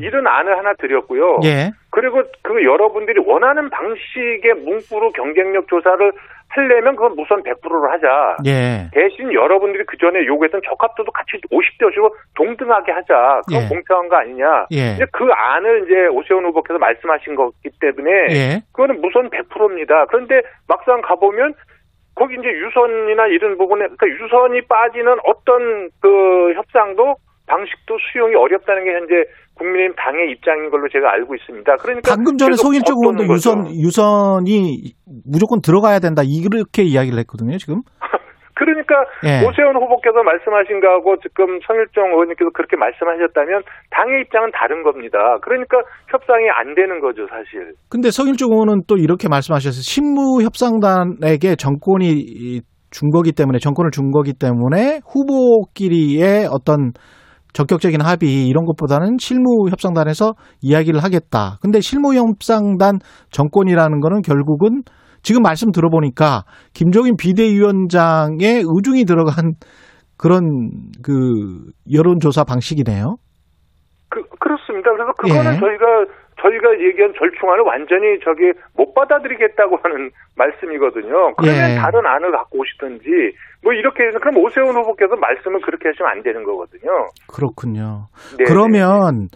이런 안을 하나 드렸고요. 예. 그리고 그 여러분들이 원하는 방식의 문구로 경쟁력 조사를 하려면 그건 무선 100%를 하자. 예. 대신 여러분들이 그 전에 요구했던 적합도도 같이 50대 50으로 동등하게 하자. 그건 예. 공평한 거 아니냐. 예. 이제 그 안을 이제 오세훈 후보께서 말씀하신 거기 때문에 예. 그거는 무선 100%입니다. 그런데 막상 가보면 거기 이제 유선이나 이런 부분에 그러니까 유선이 빠지는 어떤 그 협상도 방식도 수용이 어렵다는 게 현재 국민의힘 당의 입장인 걸로 제가 알고 있습니다. 그러니까 방금 전에 성일종 의원도 유선이 무조건 들어가야 된다 이렇게 이야기를 했거든요. 지금. 그러니까 예. 오세훈 후보께서 말씀하신 거하고 지금 성일종 의원님께서 그렇게 말씀하셨다면 당의 입장은 다른 겁니다. 그러니까 협상이 안 되는 거죠, 사실. 근데 성일종 의원은 또 이렇게 말씀하셨어요. 신무협상단에게 정권이 준 거기 때문에 정권을 준 거기 때문에 후보끼리의 어떤 적격적인 합의 이런 것보다는 실무협상단에서 이야기를 하겠다. 근데 실무협상단 정권이라는 거는 결국은 지금 말씀 들어보니까 김종인 비대위원장의 의중이 들어간 그런 그 여론조사 방식이네요. 그렇습니다. 그래서 그거는 예. 저희가 저희가 얘기한 절충안을 완전히 저기 못 받아들이겠다고 하는 말씀이거든요. 그러면 예. 다른 안을 갖고 오시든지 뭐 이렇게 해서 그럼 오세훈 후보께서 말씀을 그렇게 하시면 안 되는 거거든요. 그렇군요. 네네. 그러면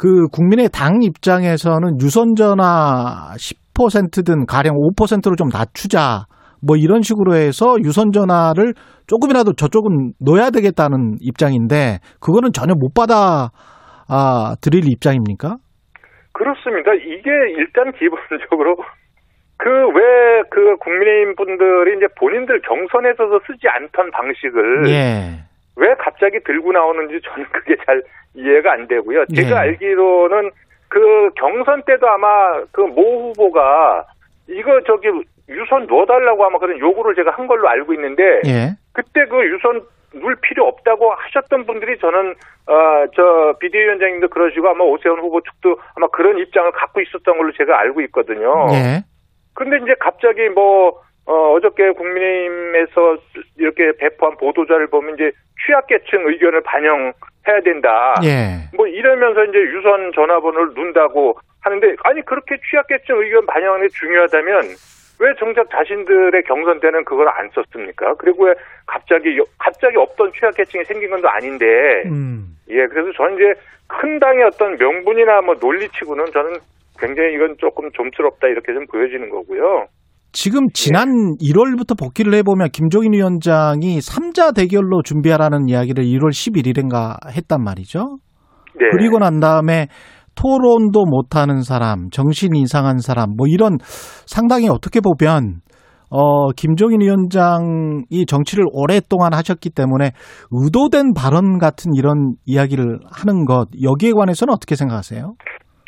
그 국민의당 입장에서는 유선전화 10%든 가령 5%로 좀 낮추자 뭐 이런 식으로 해서 유선전화를 조금이라도 저쪽은 놓아야 되겠다는 입장인데 그거는 전혀 못 받아들일 입장입니까? 그렇습니다. 이게 일단 기본적으로 그 국민의힘 분들이 이제 본인들 경선에서도 쓰지 않던 방식을 예. 왜 갑자기 들고 나오는지 저는 그게 잘 이해가 안 되고요. 제가 예. 알기로는 그 경선 때도 아마 그 모 후보가 이거 저기 유선 넣어달라고 아마 그런 요구를 제가 한 걸로 알고 있는데 예. 그때 그 유선 넣을 필요 없다고 하셨던 분들이 저는 저 비대위원장님도 그러시고 아마 오세훈 후보 측도 아마 그런 입장을 갖고 있었던 걸로 제가 알고 있거든요. 그런데 예. 이제 갑자기 뭐 어저께 국민의힘에서 이렇게 배포한 보도자를 보면 이제 취약계층 의견을 반영해야 된다. 예. 뭐 이러면서 이제 유선 전화번호를 넣는다고 하는데 아니 그렇게 취약계층 의견 반영하는 게 중요하다면 왜 정작 자신들의 경선 때는 그걸 안 썼습니까? 그리고 왜 갑자기 없던 취약계층이 생긴 건도 아닌데, 예, 그래서 저는 이제 큰 당의 어떤 명분이나 뭐 논리치고는 저는 굉장히 이건 조금 좀스럽다 이렇게 좀 보여지는 거고요. 지금 지난 예. 1월부터 복귀를 해보면 김종인 위원장이 3자 대결로 준비하라는 이야기를 1월 11일인가 했단 말이죠. 네. 그리고 난 다음에 토론도 못하는 사람, 정신이 이상한 사람, 뭐 이런 상당히 어떻게 보면 김종인 위원장이 정치를 오랫동안 하셨기 때문에 의도된 발언 같은 이런 이야기를 하는 것, 여기에 관해서는 어떻게 생각하세요?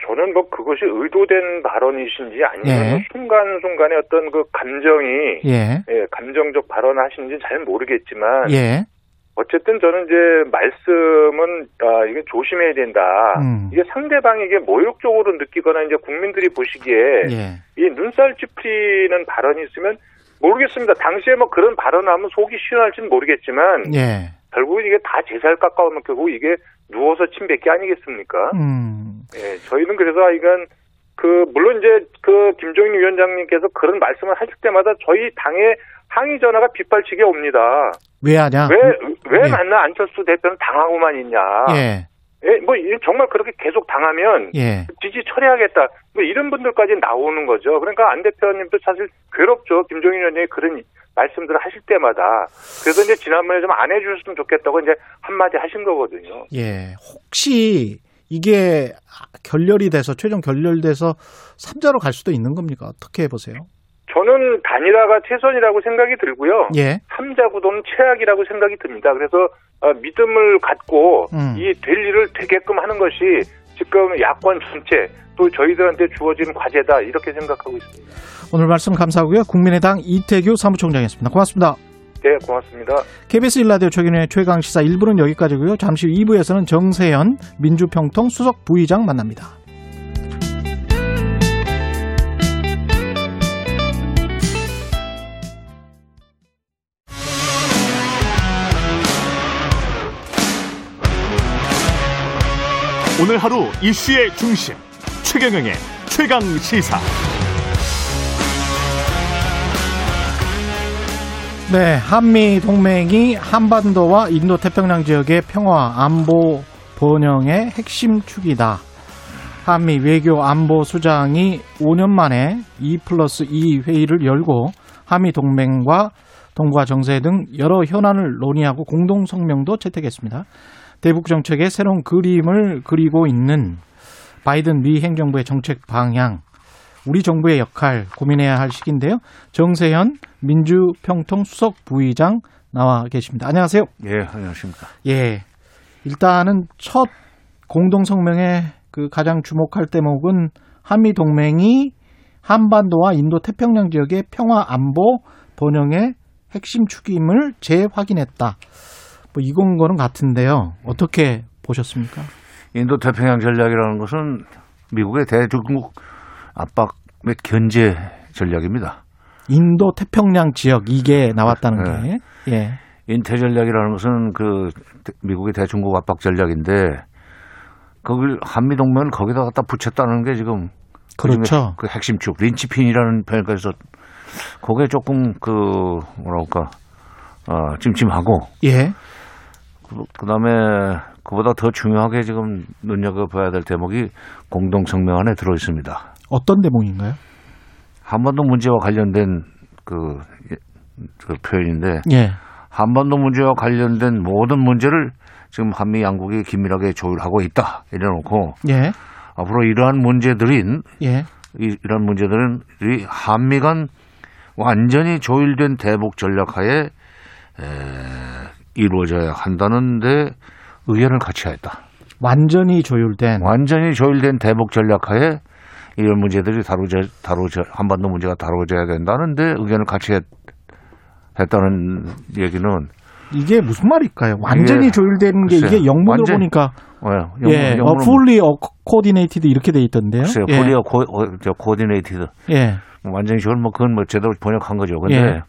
저는 뭐 그것이 의도된 발언이신지 아니면 예. 순간순간의 어떤 그 감정이 예. 예, 감정적 발언을 하시는지 잘 모르겠지만 예. 어쨌든 저는 이제 말씀은 이게 조심해야 된다. 이게 상대방에게 모욕적으로 느끼거나 이제 국민들이 보시기에 예. 이 눈살 찌푸리는 발언이 있으면 모르겠습니다. 당시에 뭐 그런 발언하면 속이 시원할지는 모르겠지만 예. 결국 이게 다 제살 깎아오면 결국 이게 누워서 침 뱉기 아니겠습니까? 예, 저희는 그래서 이건 물론 이제 김종인 위원장님께서 그런 말씀을 하실 때마다 저희 당에 항의 전화가 빗발치게 옵니다. 왜 하냐? 왜 만나 안철수 대표는 당하고만 있냐? 예. 예, 뭐 정말 그렇게 계속 당하면 예. 지지 철회하겠다. 뭐 이런 분들까지 나오는 거죠. 그러니까 안 대표님도 사실 괴롭죠. 김종인 위원장이 그런 말씀들을 하실 때마다. 그래서 이제 지난번에 좀 안 해주셨으면 좋겠다고 이제 한마디 하신 거거든요. 예, 혹시 이게 최종 결렬돼서 3자로 갈 수도 있는 겁니까? 어떻게 보세요? 저는 단일화가 최선이라고 생각이 들고요. 예. 3자 구도는 최악이라고 생각이 듭니다. 그래서 믿음을 갖고 이 될 일을 되게끔 하는 것이 지금 야권 전체 또 저희들한테 주어진 과제다 이렇게 생각하고 있습니다. 오늘 말씀 감사하고요. 국민의당 이태규 사무총장이었습니다. 고맙습니다. 네, 고맙습니다. KBS 1라디오 최경영의 최강시사 1부는 여기까지고요. 잠시 후 2부에서는 정세현 민주평통 수석 부의장 만납니다. 오늘 하루 이슈의 중심 최경영의 최강시사. 네, 한미 동맹이 한반도와 인도 태평양 지역의 평화 안보 번영의 핵심 축이다. 한미 외교 안보 수장이 5년 만에 2+2 회의를 열고 한미 동맹과 동북아 정세 등 여러 현안을 논의하고 공동 성명도 채택했습니다. 대북 정책의 새로운 그림을 그리고 있는 바이든 미 행정부의 정책 방향, 우리 정부의 역할 고민해야 할 시기인데요. 정세현 민주평통 수석 부의장 나와 계십니다. 안녕하세요. 예, 안녕하십니까. 예, 일단은 첫 공동 성명의 가장 주목할 대목은 한미 동맹이 한반도와 인도 태평양 지역의 평화 안보 번영의 핵심 축임을 재확인했다. 이건 거는 같은데요. 어떻게 보셨습니까? 인도 태평양 전략이라는 것은 미국의 대중국 압박 및 견제 전략입니다. 인도 태평양 지역 이게 나왔다는 네. 게. 예. 인태 전략이라는 것은 미국의 대중국 압박 전략인데 그걸 한미동맹을 거기다 갖다 붙였다는 게 지금 그렇죠. 그 핵심축 린치핀이라는 표현까지서 그게 조금 그 뭐랄까 찜찜하고 예. 그다음에 그보다 더 중요하게 지금 눈여겨봐야 될 대목이 공동성명 안에 들어 있습니다. 어떤 대목인가요? 한반도 문제와 관련된 그 표현인데 예. 한반도 문제와 관련된 모든 문제를 지금 한미 양국이 긴밀하게 조율하고 있다 이래놓고 예. 앞으로 이러한 문제들인 예. 이런 문제들은 한미 간 완전히 조율된 대북 전략하에 이루어져야 한다는데 의견을 같이 했다. 완전히 조율된 대북 전략하에 이런 문제들이 한반도 문제가 다루어져야 된다는데 의견을 같이 했다는 얘기는 이게 무슨 말일까요? 완전히 조율되는 게 이게 영문으로 완전, 보니까 예, fully coordinated 이렇게 돼 있던데요. 글쎄요, fully coordinated. 예, 완전히 조율 그건 제대로 번역한 거죠. 그런데 예.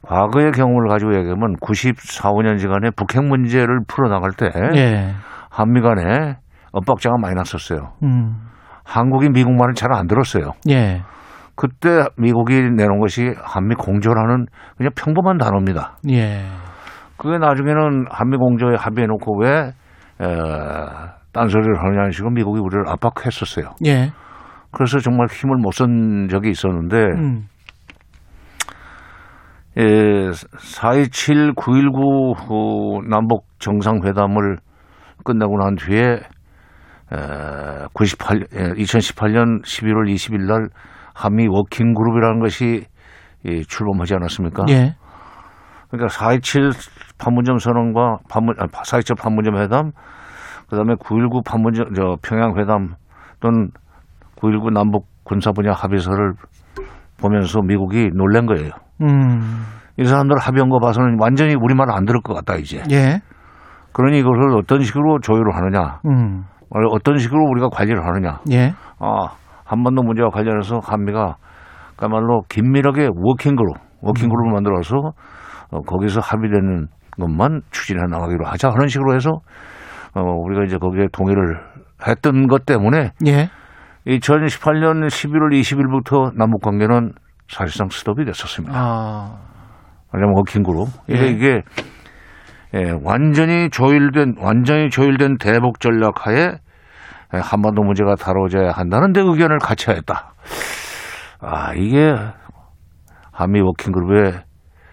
과거의 경험을 가지고 얘기하면 94, 5년지간에 북핵 문제를 풀어나갈 때 예. 한미 간에 엇박자가 많이 났었어요. 한국이 미국 말을 잘 안 들었어요. 예. 그때 미국이 내놓은 것이 한미 공조라는 그냥 평범한 단어입니다. 예. 그게 나중에는 한미 공조에 합의해놓고 왜 딴소리를 하느냐는 식으로 미국이 우리를 압박했었어요. 예. 그래서 정말 힘을 못 쓴 적이 있었는데 4.27, 9.19 남북 정상회담을 끝내고 난 뒤에 2018년 11월 20일 날 한미 워킹그룹이라는 것이 출범하지 않았습니까? 예. 그러니까 4.27 판문점 선언과 4.27 판문점 회담, 그 다음에 9.19 판문점, 평양회담 또는 9.19 남북 군사 분야 합의서를 보면서 미국이 놀란 거예요. 이 사람들 합의한 거 봐서는 완전히 우리말 안 들을 것 같다, 이제. 예. 그러니 이걸 어떤 식으로 조율을 하느냐, 어떤 식으로 우리가 관리를 하느냐. 예. 한반도 문제와 관련해서 한미가 그야말로 긴밀하게 워킹그룹을 만들어서 거기서 합의되는 것만 추진해 나가기로 하자 하는 식으로 해서 우리가 이제 거기에 동의를 했던 것 때문에 예. 2018년 11월 20일부터 남북관계는 사실상 스톱이 됐었습니다. 왜냐하면 워킹그룹. 예. 이게 완전히 조율된 대북 전략하에 한반도 문제가 다뤄져야 한다는데 의견을 같이 했다. 이게 한미 워킹그룹의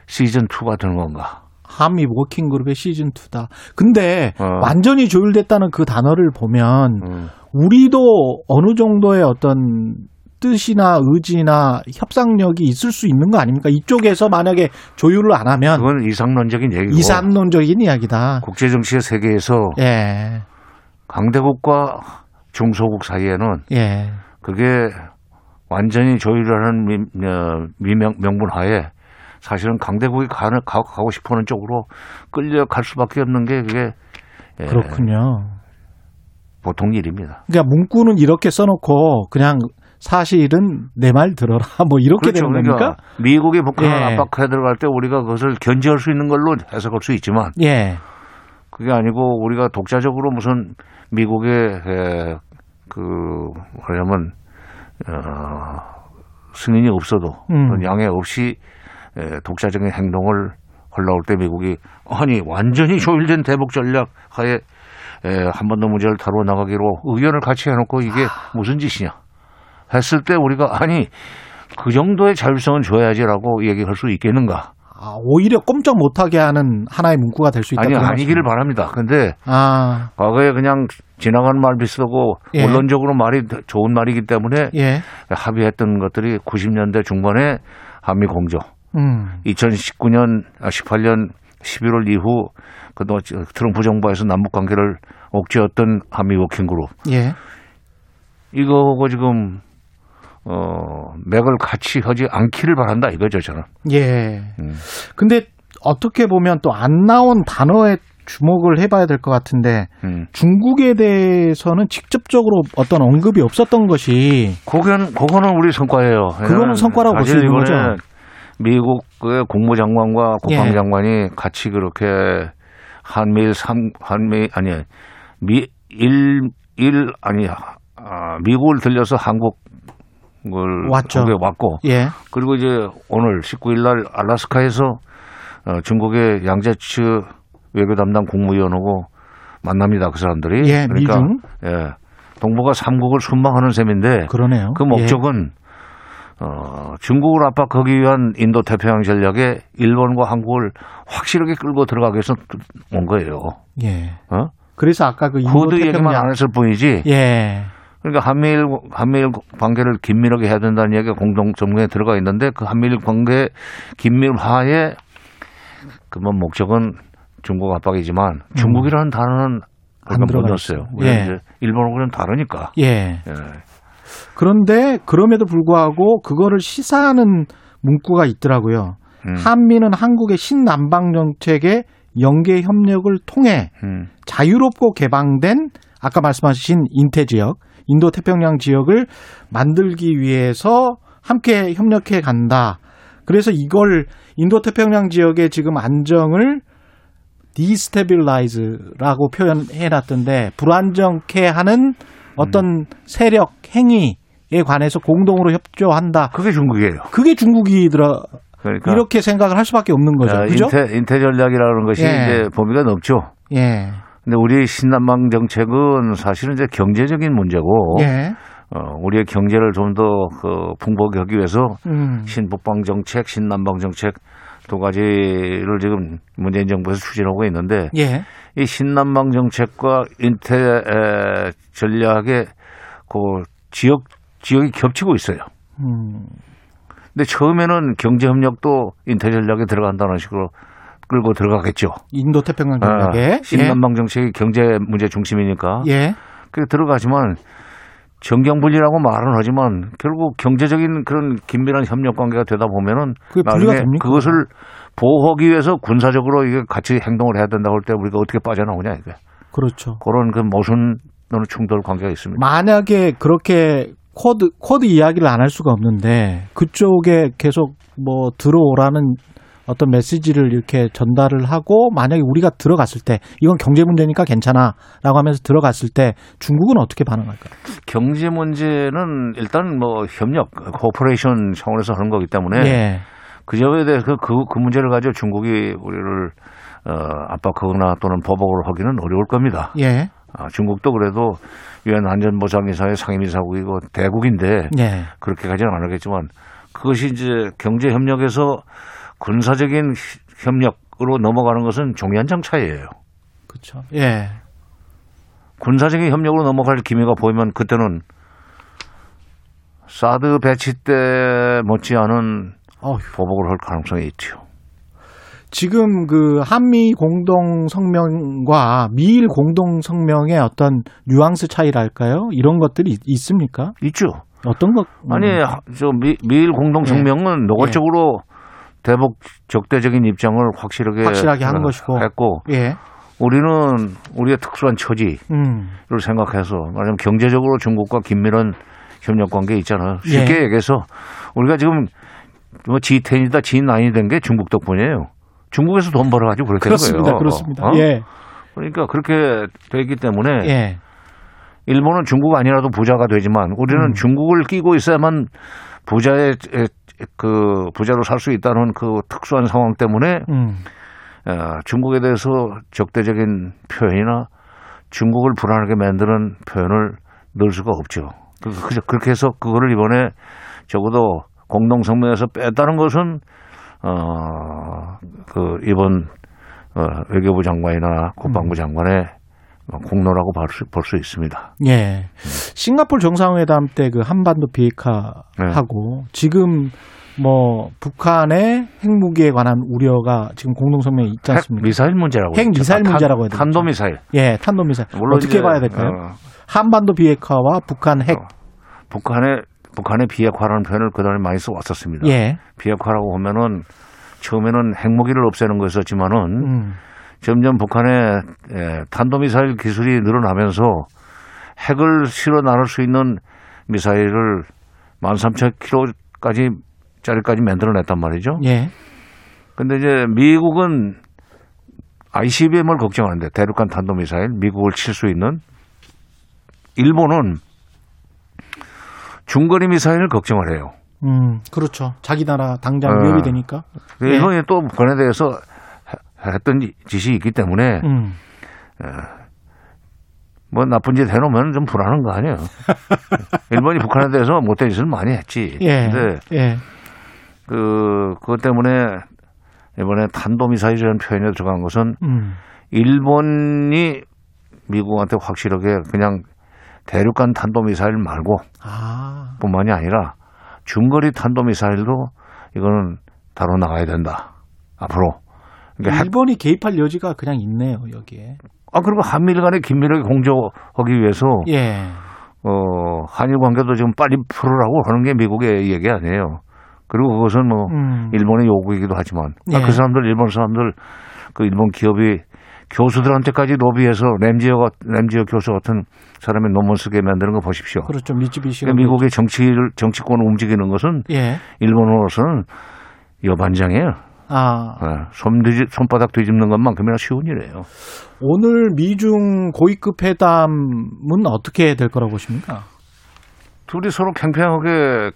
시즌2가 되는 건가? 한미 워킹그룹의 시즌2다. 근데 완전히 조율됐다는 그 단어를 보면 우리도 어느 정도의 어떤 뜻이나 의지나 협상력이 있을 수 있는 거 아닙니까? 이쪽에서 만약에 조율을 안 하면 그건 이상론적인 얘기고 이상론적인 이야기다. 국제정치의 세계에서 예. 강대국과 중소국 사이에는 예. 그게 완전히 조율하는 명분하에 사실은 강대국이 가고 싶어하는 쪽으로 끌려갈 수밖에 없는 게 그게 그렇군요. 보통 일입니다. 그러니까 문구는 이렇게 써놓고 그냥 사실은 내 말 들어라 뭐 이렇게 그렇죠. 되는 겁니까? 그러니까 미국이 북한을 예. 압박해 들어갈 때 우리가 그것을 견제할 수 있는 걸로 해석할 수 있지만 예. 그게 아니고 우리가 독자적으로 무슨 미국의 승인이 없어도 양해 없이 독자적인 행동을 흘러올 때 미국이 아니 완전히 조율된 대북 전략 하에 한반도 문제를 다루어 나가기로 의견을 같이 해놓고 이게 무슨 짓이냐 했을 때 우리가 아니 그 정도의 자율성은 줘야지라고 얘기할 수 있겠는가? 오히려 꼼짝 못하게 하는 하나의 문구가 될 수 있다. 아니기를 바랍니다. 그런데 과거에 그냥 지나가는 말 비슷하고 예. 원론적으로 말이 좋은 말이기 때문에 예. 합의했던 것들이 90년대 중반에 한미 공조, 2018년 11월 이후 그동안 트럼프 정부에서 남북 관계를 옥죄었던 한미 워킹그룹. 예. 이거하고 지금 맥을 같이 하지 않기를 바란다 이거죠 저는. 예. 근데 어떻게 보면 또 안 나온 단어에 주목을 해봐야 될 것 같은데 중국에 대해서는 직접적으로 어떤 언급이 없었던 것이. 그거는 우리 성과예요. 그거는 성과라고 볼 수 있는 거죠. 미국의 국무장관과 국방장관이 예. 같이 그렇게 한미일 삼 한미 아니 미일 미국을 들려서 한국을 한국에 왔고, 예. 그리고 이제 오늘 19일 날 알래스카에서 중국의 양재츠 외교 담당 국무위원하고 만납니다. 그 사람들이. 예, 그러니까 미중. 예, 동북아 3국을 순방하는 셈인데. 그러네요. 그 목적은 예. 중국을 압박하기 위한 인도 태평양 전략에 일본과 한국을 확실하게 끌고 들어가기 위해서 온 거예요. 예. 어? 그래서 아까 그 인도 태평양 얘기만 안 했을 뿐이지. 예. 그러니까 한미일 관계를 긴밀하게 해야 된다는 이야기가 공동 전문에 들어가 있는데 그 한미일 관계 긴밀화의 그만 목적은 중국 압박이지만 중국이라는 단어는 안 들어갔어요. 예. 일본하고는 다르니까. 예. 예. 그런데 그럼에도 불구하고 그거를 시사하는 문구가 있더라고요. 한미는 한국의 신남방 정책의 연계 협력을 통해 자유롭고 개방된 아까 말씀하신 인태 지역, 인도 태평양 지역을 만들기 위해서 함께 협력해 간다. 그래서 이걸 인도 태평양 지역의 지금 안정을 디스테빌라이즈라고 표현해놨던데 불안정케 하는 어떤 세력 행위에 관해서 공동으로 협조한다. 그게 중국이에요. 그게 중국이더라. 그러니까 이렇게 생각을 할 수밖에 없는 거죠. 그죠? 인태 전략이라는 것이 예. 이제 범위가 넓죠. 예. 근데 우리 신남방 정책은 사실은 이제 경제적인 문제고. 예. 우리의 경제를 좀 더 그 풍부하기 위해서 신북방 정책, 신남방 정책 두 가지를 지금 문재인 정부에서 추진하고 있는데 예. 이 신남방 정책과 인태 전략의 그 지역이 겹치고 있어요. 근데 처음에는 경제 협력도 인태 전략에 들어간다는 식으로 끌고 들어가겠죠. 인도 태평양 전략에 신남방 정책이 경제 문제 중심이니까. 예. 그게 들어가지만. 정경분리라고 말은 하지만 결국 경제적인 그런 긴밀한 협력 관계가 되다 보면은 나중에 그것을 보호하기 위해서 군사적으로 이게 같이 행동을 해야 된다고 할 때 우리가 어떻게 빠져나오냐 이게. 그렇죠. 그런 그 모순 또는 충돌 관계가 있습니다. 만약에 그렇게 코드 이야기를 안 할 수가 없는데 그쪽에 계속 뭐 들어오라는 어떤 메시지를 이렇게 전달을 하고 만약에 우리가 들어갔을 때 이건 경제 문제니까 괜찮아라고 하면서 들어갔을 때 중국은 어떻게 반응할까요? 경제 문제는 일단 뭐 협력, 코퍼레이션 차원에서 하는 거기 때문에 예. 그 점에 대해서 그 문제를 가지고 중국이 우리를 압박하거나 또는 보복을 하기는 어려울 겁니다. 예. 중국도 그래도 유엔 안전보장이사회 상임이사국이고 대국인데 예. 그렇게 가지는 않겠지만 그것이 이제 경제 협력에서 군사적인 협력으로 넘어가는 것은 종이 한 장 차이예요. 그렇죠. 예. 군사적인 협력으로 넘어갈 기미가 보이면 그때는 사드 배치 때 못지않은 보복을 할 가능성이 있죠. 지금 그 한미 공동 성명과 미일 공동 성명의 어떤 뉘앙스 차이랄까요? 이런 것들이 있습니까? 있죠. 어떤 것? 아니, 저 미일 공동 성명은 예. 노골적으로 예. 대북 적대적인 입장을 확실하게 한 것이고 했고 예. 우리는 우리의 특수한 처지를 생각해서 말하자면 경제적으로 중국과 긴밀한 협력 관계 있잖아요. 쉽게 예. 얘기해서 우리가 지금 뭐 G10이다 G9이 된 게 중국 덕분이에요. 중국에서 돈 벌어가지고 그렇게 된 거예요. 그렇습니다. 예. 그러니까 그렇게 되기 때문에 예. 일본은 중국 아니라도 부자가 되지만 우리는 중국을 끼고 있어야만 부자로 살 수 있다는 그 특수한 상황 때문에 중국에 대해서 적대적인 표현이나 중국을 불안하게 만드는 표현을 넣을 수가 없죠. 그렇게 해서 그거를 이번에 적어도 공동성명에서 뺐다는 것은 이번 외교부 장관이나 국방부 장관의 공로라고 볼 수 있습니다. 예. 싱가포르 정상회담 때 그 한반도 비핵화하고 네. 지금 뭐 북한의 핵무기에 관한 우려가 지금 공동성명에 있지 않습니까? 핵미사일 문제라고. 핵미사일 문제라고 해야 되죠. 탄도미사일. 예, 탄도미사일. 어떻게 봐야 될까요? 한반도 비핵화와 북한 핵. 북한의 비핵화라는 표현을 그동안 많이 써왔었습니다. 예. 비핵화라고 보면은 처음에는 핵무기를 없애는 거였었지만은. 점점 북한의 탄도미사일 기술이 늘어나면서 핵을 실어 나눌 수 있는 미사일을 13,000km짜리까지 만들어냈단 말이죠. 예. 근데 이제 미국은 ICBM을 걱정하는데 대륙간 탄도미사일 미국을 칠 수 있는 일본은 중거리 미사일을 걱정을 해요. 그렇죠. 자기 나라 당장 위협이 되니까. 일본이 또 북한에 대해서 했던 짓이 있기 때문에 뭐 나쁜 짓 해놓으면 좀 불안한 거 아니에요. 일본이 북한에 대해서 못된 짓을 많이 했지. 그런데 그것 때문에 이번에 탄도미사일이라는 표현에 들어간 것은 일본이 미국한테 확실하게 그냥 대륙간 탄도미사일 말고 뿐만이 아니라 중거리 탄도미사일도 이거는 다뤄 나가야 된다. 앞으로. 그러니까 일본이 개입할 여지가 그냥 있네요. 여기에. 아, 그리고 한미일 간의 긴밀하게 공조하기 위해서 한일 관계도 지금 빨리 풀으라고 하는 게 미국의 얘기 아니에요. 그리고 그것은 뭐 일본의 요구이기도 하지만 그 사람들 일본 사람들 그 일본 기업이 교수들한테까지 로비해서 램지어 교수 같은 사람이 논문 쓰게 만드는 거 보십시오. 그렇죠. 미쯔비시가 그러니까 미국의 정치권을 움직이는 것은 일본으로서는 여반장이에요. 손바닥 뒤집는 것만큼이나 쉬운 일이에요. 오늘 미중 고위급 회담은 어떻게 될 거라고 보십니까? 둘이 서로 팽팽하게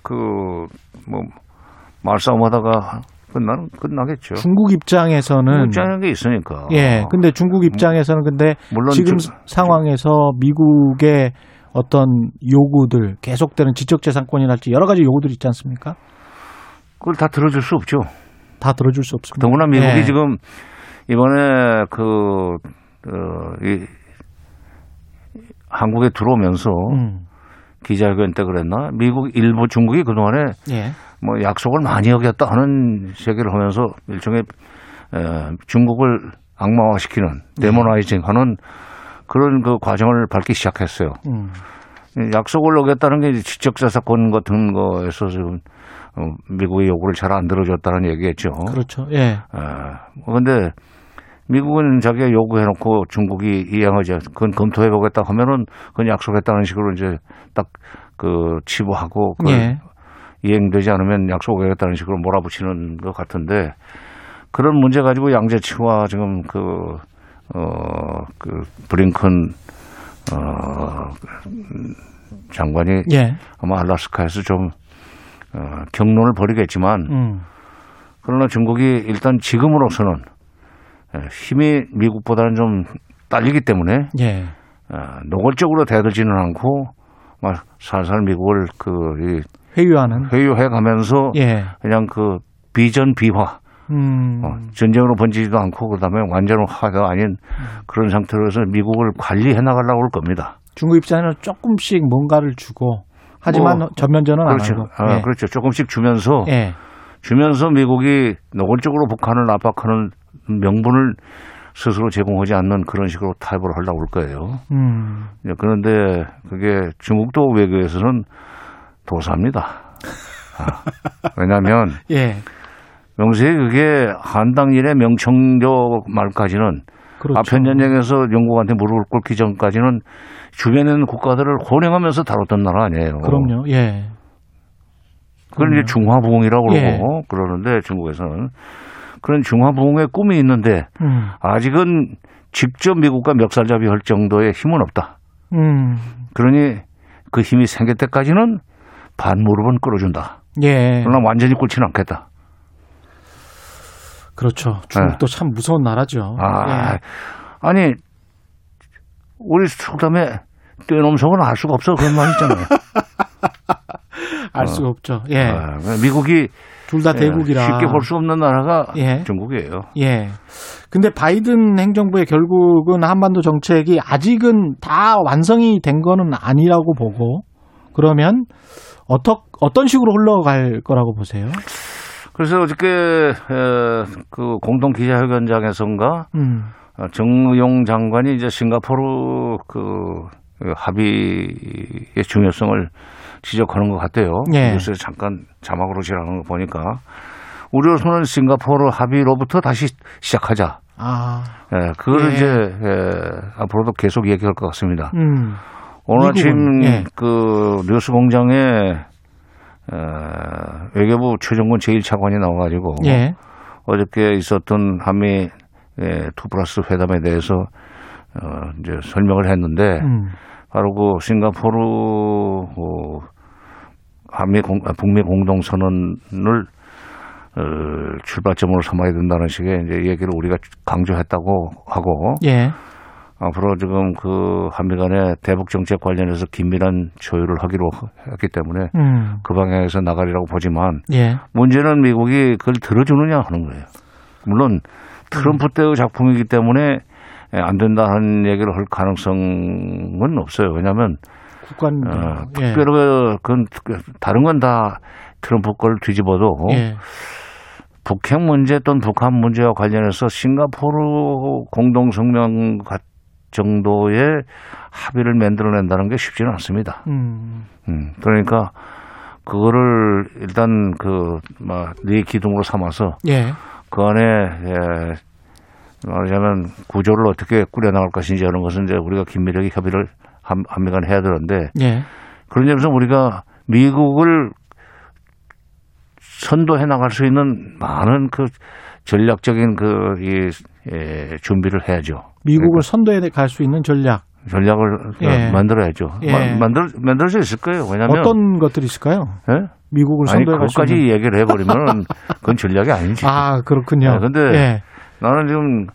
말싸움하다가 끝나겠죠. 중국 입장에서는 입장인 게 있으니까. 예. 근데 중국 입장에서는 근데 물론 지금 상황에서 미국의 어떤 요구들 계속되는 지적재산권이랄지 여러 가지 요구들이 있지 않습니까? 그걸 다 들어줄 수 없죠. 다 들어줄 수 없습니다. 더구나 미국이 지금 이번에 한국에 들어오면서 기자회견 때 그랬나? 미국 일부 중국이 그동안에 뭐 약속을 많이 어겼다 하는 세계를 하면서 일종의 중국을 악마화시키는 데모나이징하는 그런 그 과정을 밟기 시작했어요. 약속을 어겼다는 게 지적재산권 같은 거에서 지금 미국의 요구를 잘 안 들어줬다는 얘기겠죠. 그렇죠. 그런데 미국은 자기가 요구해놓고 중국이 이행하지 그건 검토해보겠다 하면은 그건 약속했다는 식으로 이제 딱 그 치부하고 이행되지 않으면 약속하겠다는 식으로 몰아붙이는 것 같은데 그런 문제 가지고 양재치와 지금 그 블링컨 장관이 아마 알라스카에서 좀 경론을 벌이겠지만 그러나 중국이 일단 지금으로서는 힘이 미국보다는 좀 딸리기 때문에 노골적으로 대들지는 않고 막 살살 미국을 회유해가면서 그냥 비전비화 전쟁으로 번지지도 않고 그다음에 완전 화가 아닌 그런 상태로 해서 미국을 관리해 나가려고 할 겁니다. 중국 입장에는 조금씩 뭔가를 주고 하지만 전면전은 안 하고. 그렇죠. 조금씩 주면서 미국이 노골적으로 북한을 압박하는 명분을 스스로 제공하지 않는 그런 식으로 타협을 하려고 할 거예요. 그런데 그게 중국도 외교에서는 도사입니다. 왜냐하면 명세히 그게 한당일의 명청조 말까지는 아편전쟁에서 영국한테 무릎을 꿇기 전까지는 주변에 있는 국가들을 호령하면서 다뤘던 나라 아니에요. 그럼요. 그걸 이제 중화부흥이라고 그러고 그러는데 중국에서는 그런 중화부흥의 꿈이 있는데 아직은 직접 미국과 멱살잡이 할 정도의 힘은 없다. 그러니 그 힘이 생길 때까지는 반무릎은 끌어준다. 그러나 완전히 꿇지는 않겠다. 그렇죠. 중국도 참 무서운 나라죠. 아니 우리 속담에 떼놈속은 알 수가 없어 그런 말 있잖아요. 알 수가 없죠. 미국이 둘 다 대국이라 쉽게 볼 수 없는 나라가 중국이에요. 근데 바이든 행정부의 결국은 한반도 정책이 아직은 다 완성이 된 거는 아니라고 보고 그러면 어떤 식으로 흘러갈 거라고 보세요? 그래서 어저께 그 공동 기자회견장에서인가 정의용 장관이 이제 싱가포르 그 합의의 중요성을 지적하는 것 같아요. 뉴스에 잠깐 자막으로 지나가는 거 보니까 우리로서는 싱가포르 합의로부터 다시 시작하자. 그걸 이제 앞으로도 계속 얘기할 것 같습니다. 오늘 아침 그 뉴스 공장에 외교부 최종군 제1차관이 나와가지고 어저께 있었던 한미 2 플러스 회담에 대해서 이제 설명을 했는데 바로 그 싱가포르 북미 공동선언을 출발점으로 삼아야 된다는 식의 이제 얘기를 우리가 강조했다고 하고, 예. 앞으로 지금 그 한미 간의 대북 정책 관련해서 긴밀한 조율을 하기로 했기 때문에 그 방향에서 나가리라고 보지만, 예. 문제는 미국이 그걸 들어주느냐 하는 거예요. 물론 트럼프 때의 작품이기 때문에 안 된다는 얘기를 할 가능성은 없어요. 왜냐하면 특별히 그건 다른 건 다 트럼프 걸 뒤집어도, 예. 북핵 문제 또는 북한 문제와 관련해서 싱가포르 공동성명 정도의 합의를 만들어낸다는 게 쉽지는 않습니다. 그러니까 그거를 일단 그 네 기둥으로 삼아서, 예. 그 안에 말하자면 구조를 어떻게 꾸려나갈 것인지 하는 것은 이제 우리가 긴밀하게 협의를 한미 간 해야 되는데, 예. 그런 점에서 우리가 미국을 선도해 나갈 수 있는 많은 그 전략적인 그 준비를 해야죠. 미국을 그러니까 선도해 갈 수 있는 전략을 예. 만들어야죠. 예. 만들 수 있을 거예요. 왜냐하면 어떤 것들이 있을까요? 예? 미국을 선도해 갈 수 있는. 그것까지 얘기를 해버리면 그건 전략이 아니지. 아, 그렇군요. 그런데 예. 나는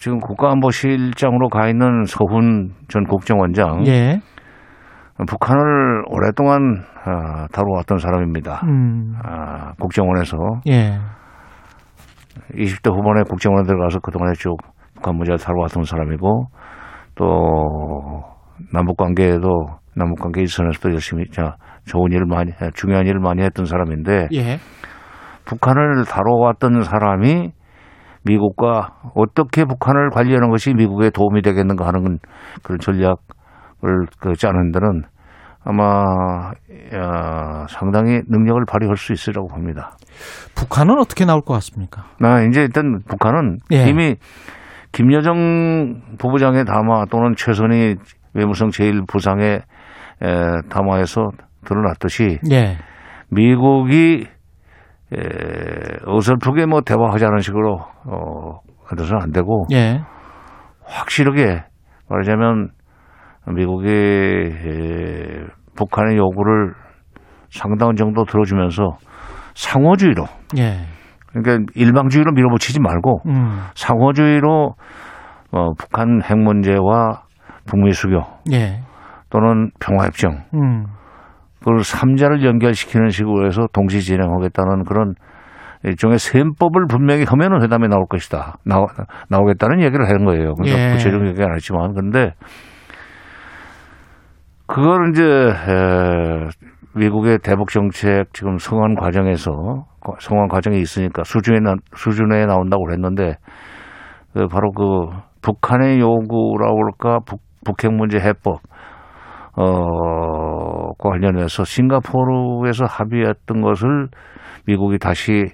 지금 국가안보실장으로 가 있는 서훈 전 국정원장. 예. 북한을 오랫동안 다뤄왔던 사람입니다. 국정원에서. 예. 20대 후반에 국정원에 들어가서 그동안에 쭉 북한 문제를 다뤄왔던 사람이고, 또 남북관계 일선에서도 열심히 중요한 일을 많이 했던 사람인데, 예. 북한을 다뤄왔던 사람이 미국과 어떻게 북한을 관리하는 것이 미국에 도움이 되겠는가 하는 그런 전략을 짜는 데는 아마 상당히 능력을 발휘할 수 있으라고 봅니다. 북한은 어떻게 나올 것 같습니까? 이제 일단 북한은, 예. 이미 김여정 부부장의 담화 또는 최선희 외무성 제1부상의 담화에서 드러났듯이, 예. 미국이 어설프게 대화하자는 식으로 해서는 안 되고, 예. 확실하게 말하자면 미국이 북한의 요구를 상당한 정도 들어주면서 상호주의로, 예. 그러니까 일방주의로 밀어붙이지 말고 상호주의로 북한 핵 문제와 북미 수교, 예. 또는 평화협정, 그걸 3자를 연결시키는 식으로 해서 동시 진행하겠다는 그런 일종의 셈법을 분명히 하면 회담에 나올 것이다. 나오겠다는 얘기를 하는 거예요. 그러니까, 예. 구체적인 얘기는 안 했지만. 그런데 그걸 이제 미국의 대북 정책 지금 성원 과정에 있으니까 수준에 나온다고 그랬는데, 바로 그 북한의 요구라고 할까, 북핵 문제 해법 관련해서 싱가포르에서 합의했던 것을 미국이 다시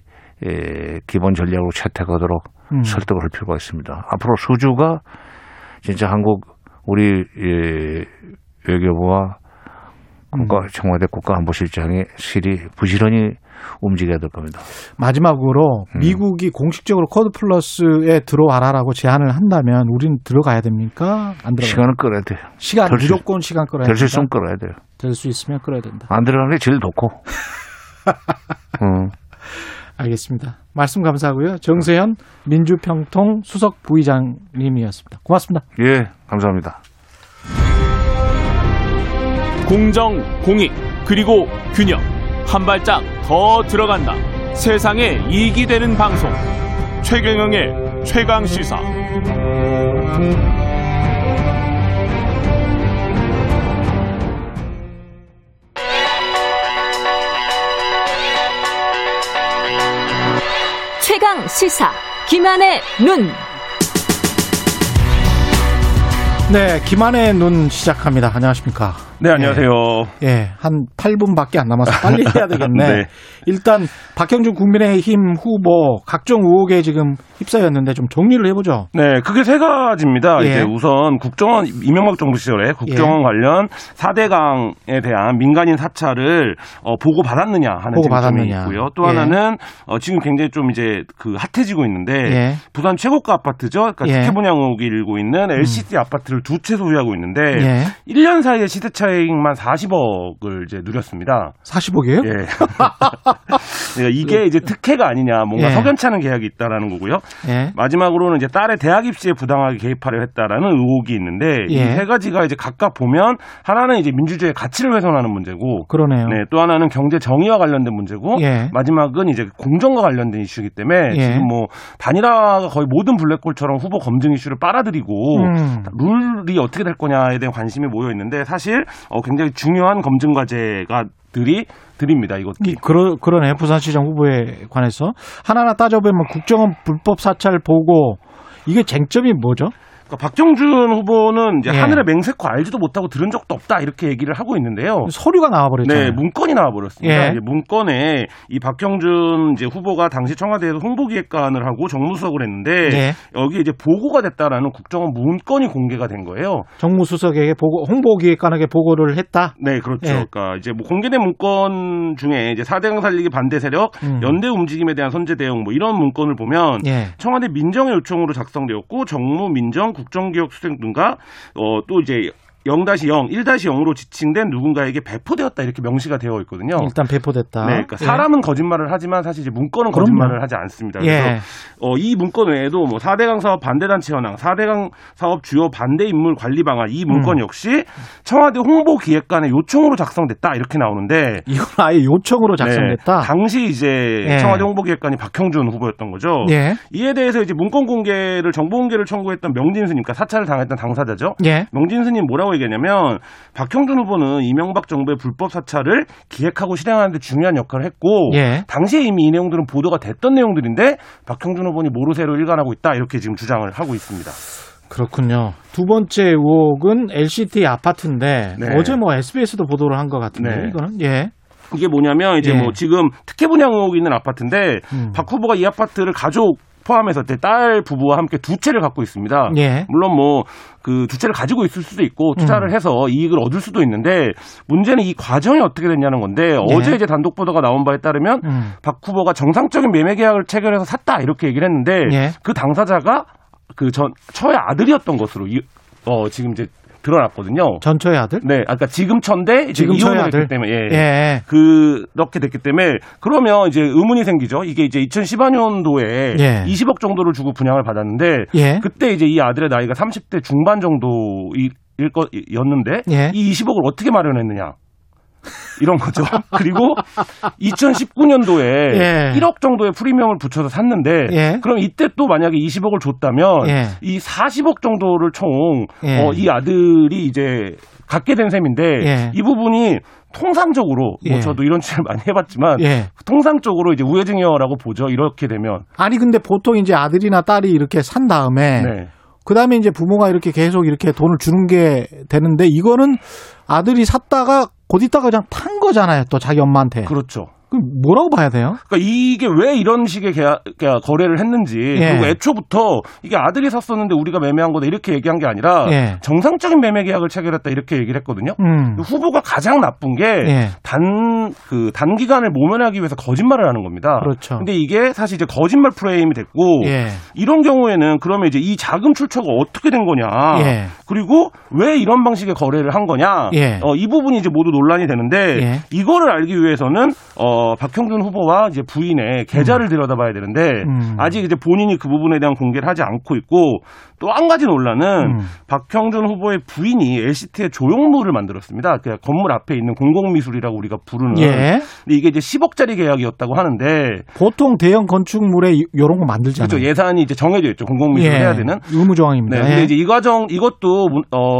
기본 전략으로 채택하도록 설득할 필요가 있습니다. 앞으로 수주가 진짜 우리 외교부와 청와대 국가안보실장의 실이 부지런히 움직여야 될 겁니다. 마지막으로 미국이 공식적으로 코드 플러스에 들어와라라고 제안을 한다면 우리는 들어가야 됩니까? 안 들어가요? 시간은 끌어야 돼요. 무조건 시간 끌어야 돼요. 될 수 있으면 끌어야 돼요. 될 수 있으면 끌어야 된다. 안 들어가는 게 제일 좋고. 알겠습니다. 말씀 감사하고요. 정세현 민주평통 수석 부의장님이었습니다. 고맙습니다. 예, 감사합니다. 공정, 공익, 그리고 균형. 한 발짝 더 들어간다. 세상에 이익이 되는 방송. 최경영의 최강시사. 최강시사. 김한의 눈. 네, 김한의 눈 시작합니다. 안녕하십니까? 네, 안녕하세요. 한 8분밖에 안 남아서 빨리 해야 되겠네. 네. 일단 박형준 국민의힘 후보 각종 의혹에 지금 휩싸였는데 좀 정리를 해보죠. 네, 그게 세 가지입니다. 예. 이제 우선 국정원, 이명박 정부 시절에 국정원, 예. 관련 4대강에 대한 민간인 사찰을 보고 받았느냐 하는 점이 있고요. 또, 예. 하나는 지금 굉장히 좀 이제 그 핫해지고 있는데, 예. 부산 최고가 아파트죠. 그러니까 특혜분양 의혹이 일고 있는 LCT 아파트를 주식을 두 채 소유하고 있는데 예. 1년 사이에 시대차익만 40억을 이제 누렸습니다. 40억이에요? 예. 그러니까 이게 이제 특혜가 아니냐, 뭔가 예. 석연찮은 계약이 있다라는 거고요. 예. 마지막으로는 이제 딸의 대학 입시에 부당하게 개입하려 했다라는 의혹이 있는데 예. 이 세 가지가 이제 각각 보면 하나는 이제 민주주의의 가치를 훼손하는 문제고, 그러네요. 네, 또 하나는 경제 정의와 관련된 문제고, 예. 마지막은 이제 공정과 관련된 이슈이기 때문에 예. 지금 뭐 단일화가 거의 모든 블랙홀처럼 후보 검증 이슈를 빨아들이고 룰이 어떻게 될 거냐에 대한 관심이 모여 있는데 사실 굉장히 중요한 검증 과제가 드립니다. 이것도. 그러네요. 부산시장 후보에 관해서 하나하나 따져보면 국정원 불법 사찰 보고 이게 쟁점이 뭐죠? 그러니까 박형준 후보는 이제 예. 하늘의 맹세코 알지도 못하고 들은 적도 없다 이렇게 얘기를 하고 있는데요. 서류가 나와버렸잖아요. 네, 문건이 나와버렸습니다. 예. 문건에 이 박형준 이제 후보가 당시 청와대에서 홍보기획관을 하고 정무수석을 했는데 예. 여기 이제 보고가 됐다라는 국정원 문건이 공개가 된 거예요. 정무수석에게 보고, 홍보기획관에게 보고를 했다. 네, 그렇죠. 예. 그러니까 이제 뭐 공개된 문건 중에 이제 4대강 살리기 반대 세력, 연대 움직임에 대한 선제 대응 뭐 이런 문건을 보면 예. 청와대 민정의 요청으로 작성되었고 정무 민정 국정기획 수행 등과 또 이제 0-0, 1-0으로 지칭된 누군가에게 배포되었다 이렇게 명시가 되어 있거든요. 일단 배포됐다. 네, 그러니까 사람은 예. 거짓말을 하지만 사실 이제 문건은 그럼요. 거짓말을 하지 않습니다. 그래서 예. 이 문건 외에도 뭐 4대강 사업 반대단체 현황, 4대강 사업 주요 반대 인물 관리 방안 이 문건 역시 청와대 홍보기획관의 요청으로 작성됐다 이렇게 나오는데 이건 아예 요청으로 작성됐다. 네, 당시 이제 예. 청와대 홍보기획관이 박형준 후보였던 거죠. 예. 이에 대해서 이제 문건 공개를 정보 공개를 청구했던 명진 스님, 그러니까 사찰을 당했던 당사자죠. 예. 명진 스님 뭐라고 얘기냐면 박형준 후보는 이명박 정부의 불법 사찰을 기획하고 실행하는 데 중요한 역할을 했고 예. 당시에 이미 이 내용들은 보도가 됐던 내용들인데 박형준 후보는 모르쇠로 일관하고 있다 이렇게 지금 주장을 하고 있습니다. 그렇군요. 두 번째 의혹은 LCT 아파트인데 네. 어제 뭐 SBS도 보도를 한 것 같은데 네. 이거는 예. 이게 뭐냐면 이제 예. 뭐 지금 특혜 분양 의혹이 있는 아파트인데 박 후보가 이 아파트를 가족 포함해서 딸 부부와 함께 두 채를 갖고 있습니다. 예. 물론 뭐 그 두 채를 가지고 있을 수도 있고 투자를 해서 이익을 얻을 수도 있는데 문제는 이 과정이 어떻게 됐냐는 건데 예. 어제 이제 단독 보도가 나온 바에 따르면 박 후보가 정상적인 매매 계약을 체결해서 샀다 이렇게 얘기를 했는데 예. 그 당사자가 그 처의 아들이었던 것으로 지금 이제 드러났거든요. 전처의 아들? 네, 아까 지금 처인데 지금 이혼을 했기 때문에 예. 예. 그렇게 됐기 때문에 그러면 이제 의문이 생기죠. 이게 이제 2014년도에 예. 20억 정도를 주고 분양을 받았는데 예. 그때 이제 이 아들의 나이가 30대 중반 정도였는데 예. 이 20억을 어떻게 마련했느냐? 이런 거죠. 그리고 2019년도에 예. 1억 정도의 프리미엄을 붙여서 샀는데 예. 그럼 이때 또 만약에 20억을 줬다면 예. 이 40억 정도를 총 예. 이 아들이 이제 갖게 된 셈인데 예. 이 부분이 통상적으로 예. 뭐 저도 이런 취재를 많이 해봤지만 예. 통상적으로 이제 우회증여라고 보죠. 이렇게 되면 아니 근데 보통 이제 아들이나 딸이 이렇게 산 다음에 네. 그 다음에 이제 부모가 이렇게 계속 이렇게 돈을 주는 게 되는데 이거는 아들이 샀다가 곧 있다가 그냥 탄 거잖아요. 또 자기 엄마한테. 그렇죠. 그럼 뭐라고 봐야 돼요? 그러니까 이게 왜 이런 식의 거래를 했는지 예. 그리고 애초부터 이게 아들이 샀었는데 우리가 매매한 거다 이렇게 얘기한 게 아니라 예. 정상적인 매매 계약을 체결했다 이렇게 얘기를 했거든요. 후보가 가장 나쁜 게 예. 단기간을 모면하기 위해서 거짓말을 하는 겁니다. 그렇죠. 근데 이게 사실 이제 거짓말 프레임이 됐고 예. 이런 경우에는 그러면 이제 이 자금 출처가 어떻게 된 거냐 예. 그리고 왜 이런 방식의 거래를 한 거냐 예. 이 부분이 이제 모두 논란이 되는데 예. 이거를 알기 위해서는 박형준 후보와 이제 부인의 계좌를 들여다봐야 되는데 아직 이제 본인이 그 부분에 대한 공개를 하지 않고 있고 또 한 가지 논란은 박형준 후보의 부인이 LCT의 조형물을 만들었습니다. 그러니까 건물 앞에 있는 공공미술이라고 우리가 부르는. 예. 근데 이게 이제 10억짜리 계약이었다고 하는데 보통 대형 건축물에 이런 거 만들잖아요. 그렇죠. 예산이 이제 정해져 있죠. 공공미술을 예. 해야 되는 의무조항입니다. 네. 근데 이제 이 과정 이것도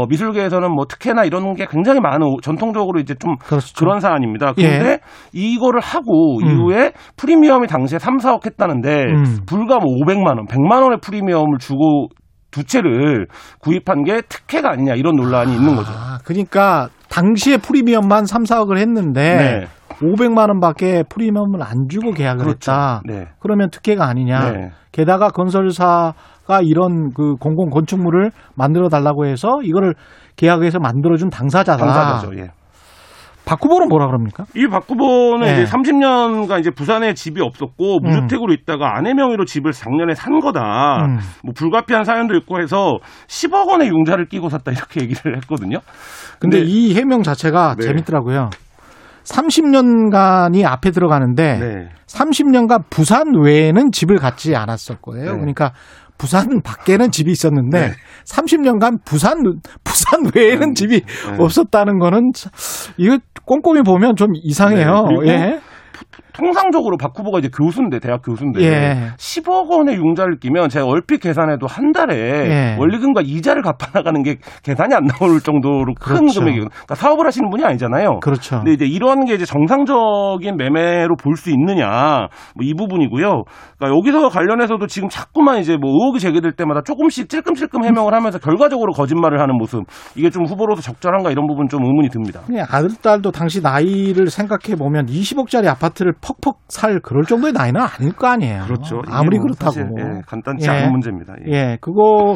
미술계에서는 뭐 특혜나 이런 게 굉장히 많은 전통적으로 이제 좀 그렇죠. 그런 사안입니다. 그런데 예. 이거를 하고 이후에 프리미엄이 당시에 3, 4억 했다는데 불과 뭐 500만 원, 100만 원의 프리미엄을 주고 두 채를 구입한 게 특혜가 아니냐 이런 논란이 있는 거죠. 그러니까 당시에 프리미엄만 3, 4억을 했는데 네. 500만 원밖에 프리미엄을 안 주고 계약을 그렇죠. 했다. 네. 그러면 특혜가 아니냐. 네. 게다가 건설사가 이런 그 공공 건축물을 만들어 달라고 해서 이거를 계약해서 만들어준 당사자다. 당사자죠. 예. 박 후보는 뭐라 그럽니까? 이 박 후보는 네. 이제 30년간 이제 부산에 집이 없었고 무주택으로 있다가 아내 명의로 집을 작년에 산 거다. 뭐 불가피한 사연도 있고 해서 10억 원의 융자를 끼고 샀다 이렇게 얘기를 했거든요. 근데 이 해명 자체가 네. 재밌더라고요. 30년간이 앞에 들어가는데 네. 30년간 부산 외에는 집을 갖지 않았을 거예요. 네. 그러니까 부산 밖에는 집이 있었는데 네. 30년간 부산 외에는 네. 집이 네. 없었다는 거는 이거 꼼꼼히 보면 좀 이상해요. 네. 그리고 예. 통상적으로 박 후보가 이제 교수인데 대학 교수인데 예. 10억 원의 융자를 끼면 제가 얼핏 계산해도 한 달에 예. 원리금과 이자를 갚아 나가는 게 계산이 안 나올 정도로 큰 그렇죠. 금액이거든요. 그러니까 사업을 하시는 분이 아니잖아요. 그렇죠. 근데 이제 이런 게 이제 정상적인 매매로 볼 수 있느냐 뭐 이 부분이고요. 그러니까 여기서 관련해서도 지금 자꾸만 이제 뭐 의혹이 제기될 때마다 조금씩 찔끔찔끔 해명을 하면서 결과적으로 거짓말을 하는 모습 이게 좀 후보로서 적절한가 이런 부분 좀 의문이 듭니다. 아들 딸도 당시 나이를 생각해 보면 20억짜리 아파트를 퍽퍽 살 그럴 정도의 나이는 아닐 거 아니에요. 그렇죠. 아무리 뭐 그렇다고. 사실, 예, 간단치 않은 예, 문제입니다. 예. 예, 그거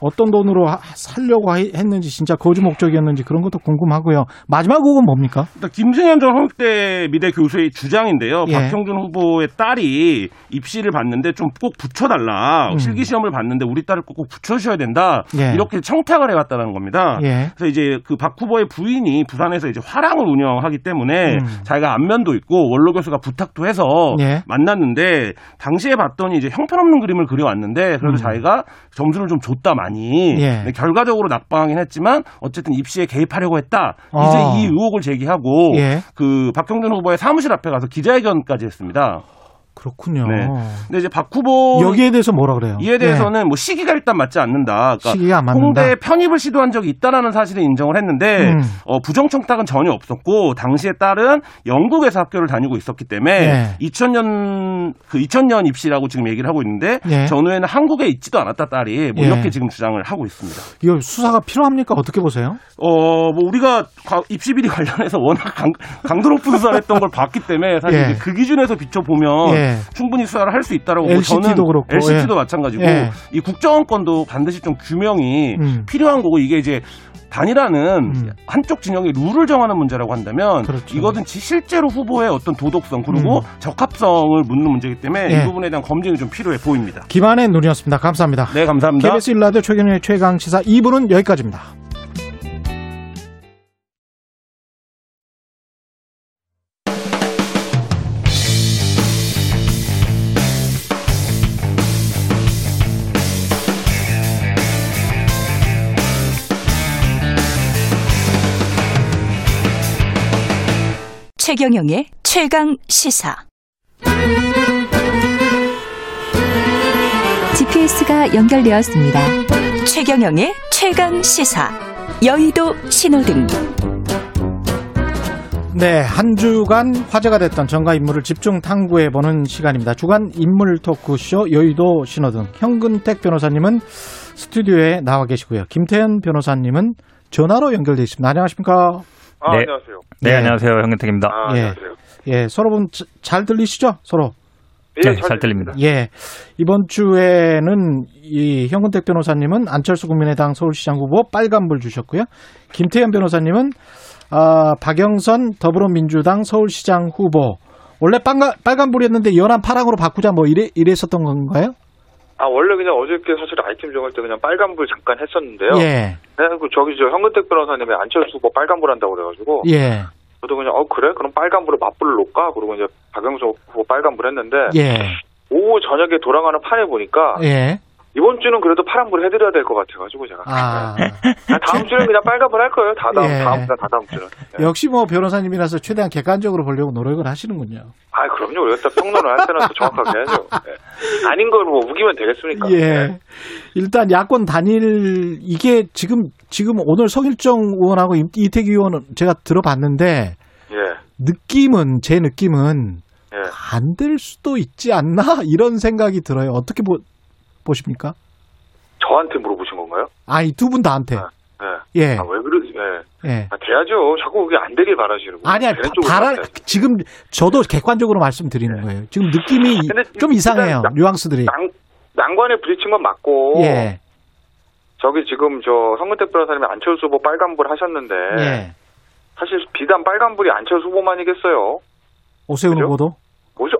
어떤 돈으로 살려고 했는지 진짜 거주 목적이었는지 그런 것도 궁금하고요. 마지막 곡은 뭡니까? 김승현 전 홍익대 미대 교수의 주장인데요. 예. 박형준 후보의 딸이 입시를 봤는데 좀 꼭 붙여달라. 실기시험을 봤는데 우리 딸을 꼭 붙여주셔야 된다. 예. 이렇게 청탁을 해왔다는 겁니다. 예. 그래서 이제 그 박 후보의 부인이 부산에서 이제 화랑을 운영하기 때문에 자기가 안면도 있고 원로 교수가 부탁도 해서 예. 만났는데 당시에 봤더니 이제 형편없는 그림을 그려왔는데 그래도 자기가 점수를 좀 줬다 많이 예. 결과적으로 낙방하긴 했지만 어쨌든 입시에 개입하려고 했다. 이제 이 의혹을 제기하고 예. 그 박형준 후보의 사무실 앞에 가서 기자회견까지 했습니다. 그렇군요. 네. 근데 이제 박 후보 여기에 대해서 뭐라 그래요? 이에 대해서는 예. 뭐 시기가 일단 맞지 않는다. 그러니까 시기가 안 맞는다. 홍대에 편입을 시도한 적이 있다라는 사실을 인정을 했는데 부정 청탁은 전혀 없었고 당시에 딸은 영국에서 학교를 다니고 있었기 때문에 예. 2000년 입시라고 지금 얘기를 하고 있는데 예. 전후에는 한국에 있지도 않았다 딸이 뭐 이렇게 예. 지금 주장을 하고 있습니다. 이거 수사가 필요합니까? 어떻게 보세요? 뭐 우리가 입시 비리 관련해서 워낙 강도 높은 수사를 했던 걸 봤기 때문에 사실 예. 그 기준에서 비춰 보면. 예. 충분히 수사를 할 수 있다라고 LCT도 저는 그렇고 LCT도 예. 마찬가지고 예. 이 국정원권도 반드시 좀 규명이 필요한 거고 이게 이제 단일화는 한쪽 진영의 룰을 정하는 문제라고 한다면 그렇죠. 이것은 실제로 후보의 어떤 도덕성 그리고 적합성을 묻는 문제이기 때문에 예. 이 부분에 대한 검증이 좀 필요해 보입니다. 김한의 눈이었습니다. 감사합니다. 네, 감사합니다. KBS 1라디오 최경영의 최강시사 2부는 여기까지입니다. 최경영의 최강 시사. GPS가 연결되었습니다. 최경영의 최강 시사. 여의도 신호등. 네, 한 주간 화제가 됐던 전가 인물을 집중 탐구해 보는 시간입니다. 주간 인물 토크쇼 여의도 신호등. 현근택 변호사님은 스튜디오에 나와 계시고요. 김태현 변호사님은 전화로 연결돼 있습니다. 안녕하십니까? 아, 네. 안녕하세요. 네, 네. 안녕하세요. 현근택입니다. 아, 예. 안녕하세요. 예, 서로 잘 들리시죠? 서로. 네, 잘 들립니다. 예. 이번 주에는 이 현근택 변호사님은 안철수 국민의당 서울시장 후보 빨간불 주셨고요. 김태현 변호사님은 박영선 더불어민주당 서울시장 후보. 원래 빨간불이었는데 연한 파랑으로 바꾸자 뭐 이랬었던 건가요? 아, 원래 그냥 어저께 사실 아이템 정할 때 그냥 빨간불 잠깐 했었는데요. 예. 그 저기 저 현근택 변호사님이 안철수 뭐 빨간불 한다고 그래가지고. 예. 저도 그냥 그래? 그럼 빨간불을 맞불을 놓을까? 그러고 이제 박영수 후보 빨간불 했는데. 예. 오후 저녁에 돌아가는 판에 보니까. 예. 이번 주는 그래도 파란불 해드려야 될 것 같아가지고 제가. 아. 다음 주는 그냥 빨간불 할 거예요. 예. 다음 주는. 예. 역시 뭐 변호사님이라서 최대한 객관적으로 보려고 노력을 하시는군요. 아, 그럼요. 여기다 평론을 할 때는 정확하게 해야죠. 예. 아닌 걸 뭐 우기면 되겠습니까? 예. 예. 일단 야권 단일 이게 지금 오늘 성일종 의원하고 이태규 의원은 제가 들어봤는데. 예. 제 느낌은 예. 안 될 수도 있지 않나 이런 생각이 들어요. 어떻게 보십니까? 저한테 물어보신 건가요? 아니, 두 분 다한테. 네. 예. 왜 그러지? 네. 예. 돼야죠. 자꾸 그게 안 되길 바라시는 거예요. 아니야. 지금 저도 객관적으로 말씀드리는 네. 거예요. 지금 느낌이 좀 이상해요. 뉘앙스들이. 난관에 부딪힌 건 맞고. 예. 저기 지금 현근택 변호사님이 안철수 후보 빨간불 하셨는데. 예. 사실 비단 빨간불이 안철수 후보만이겠어요. 오세훈 그죠? 후보도?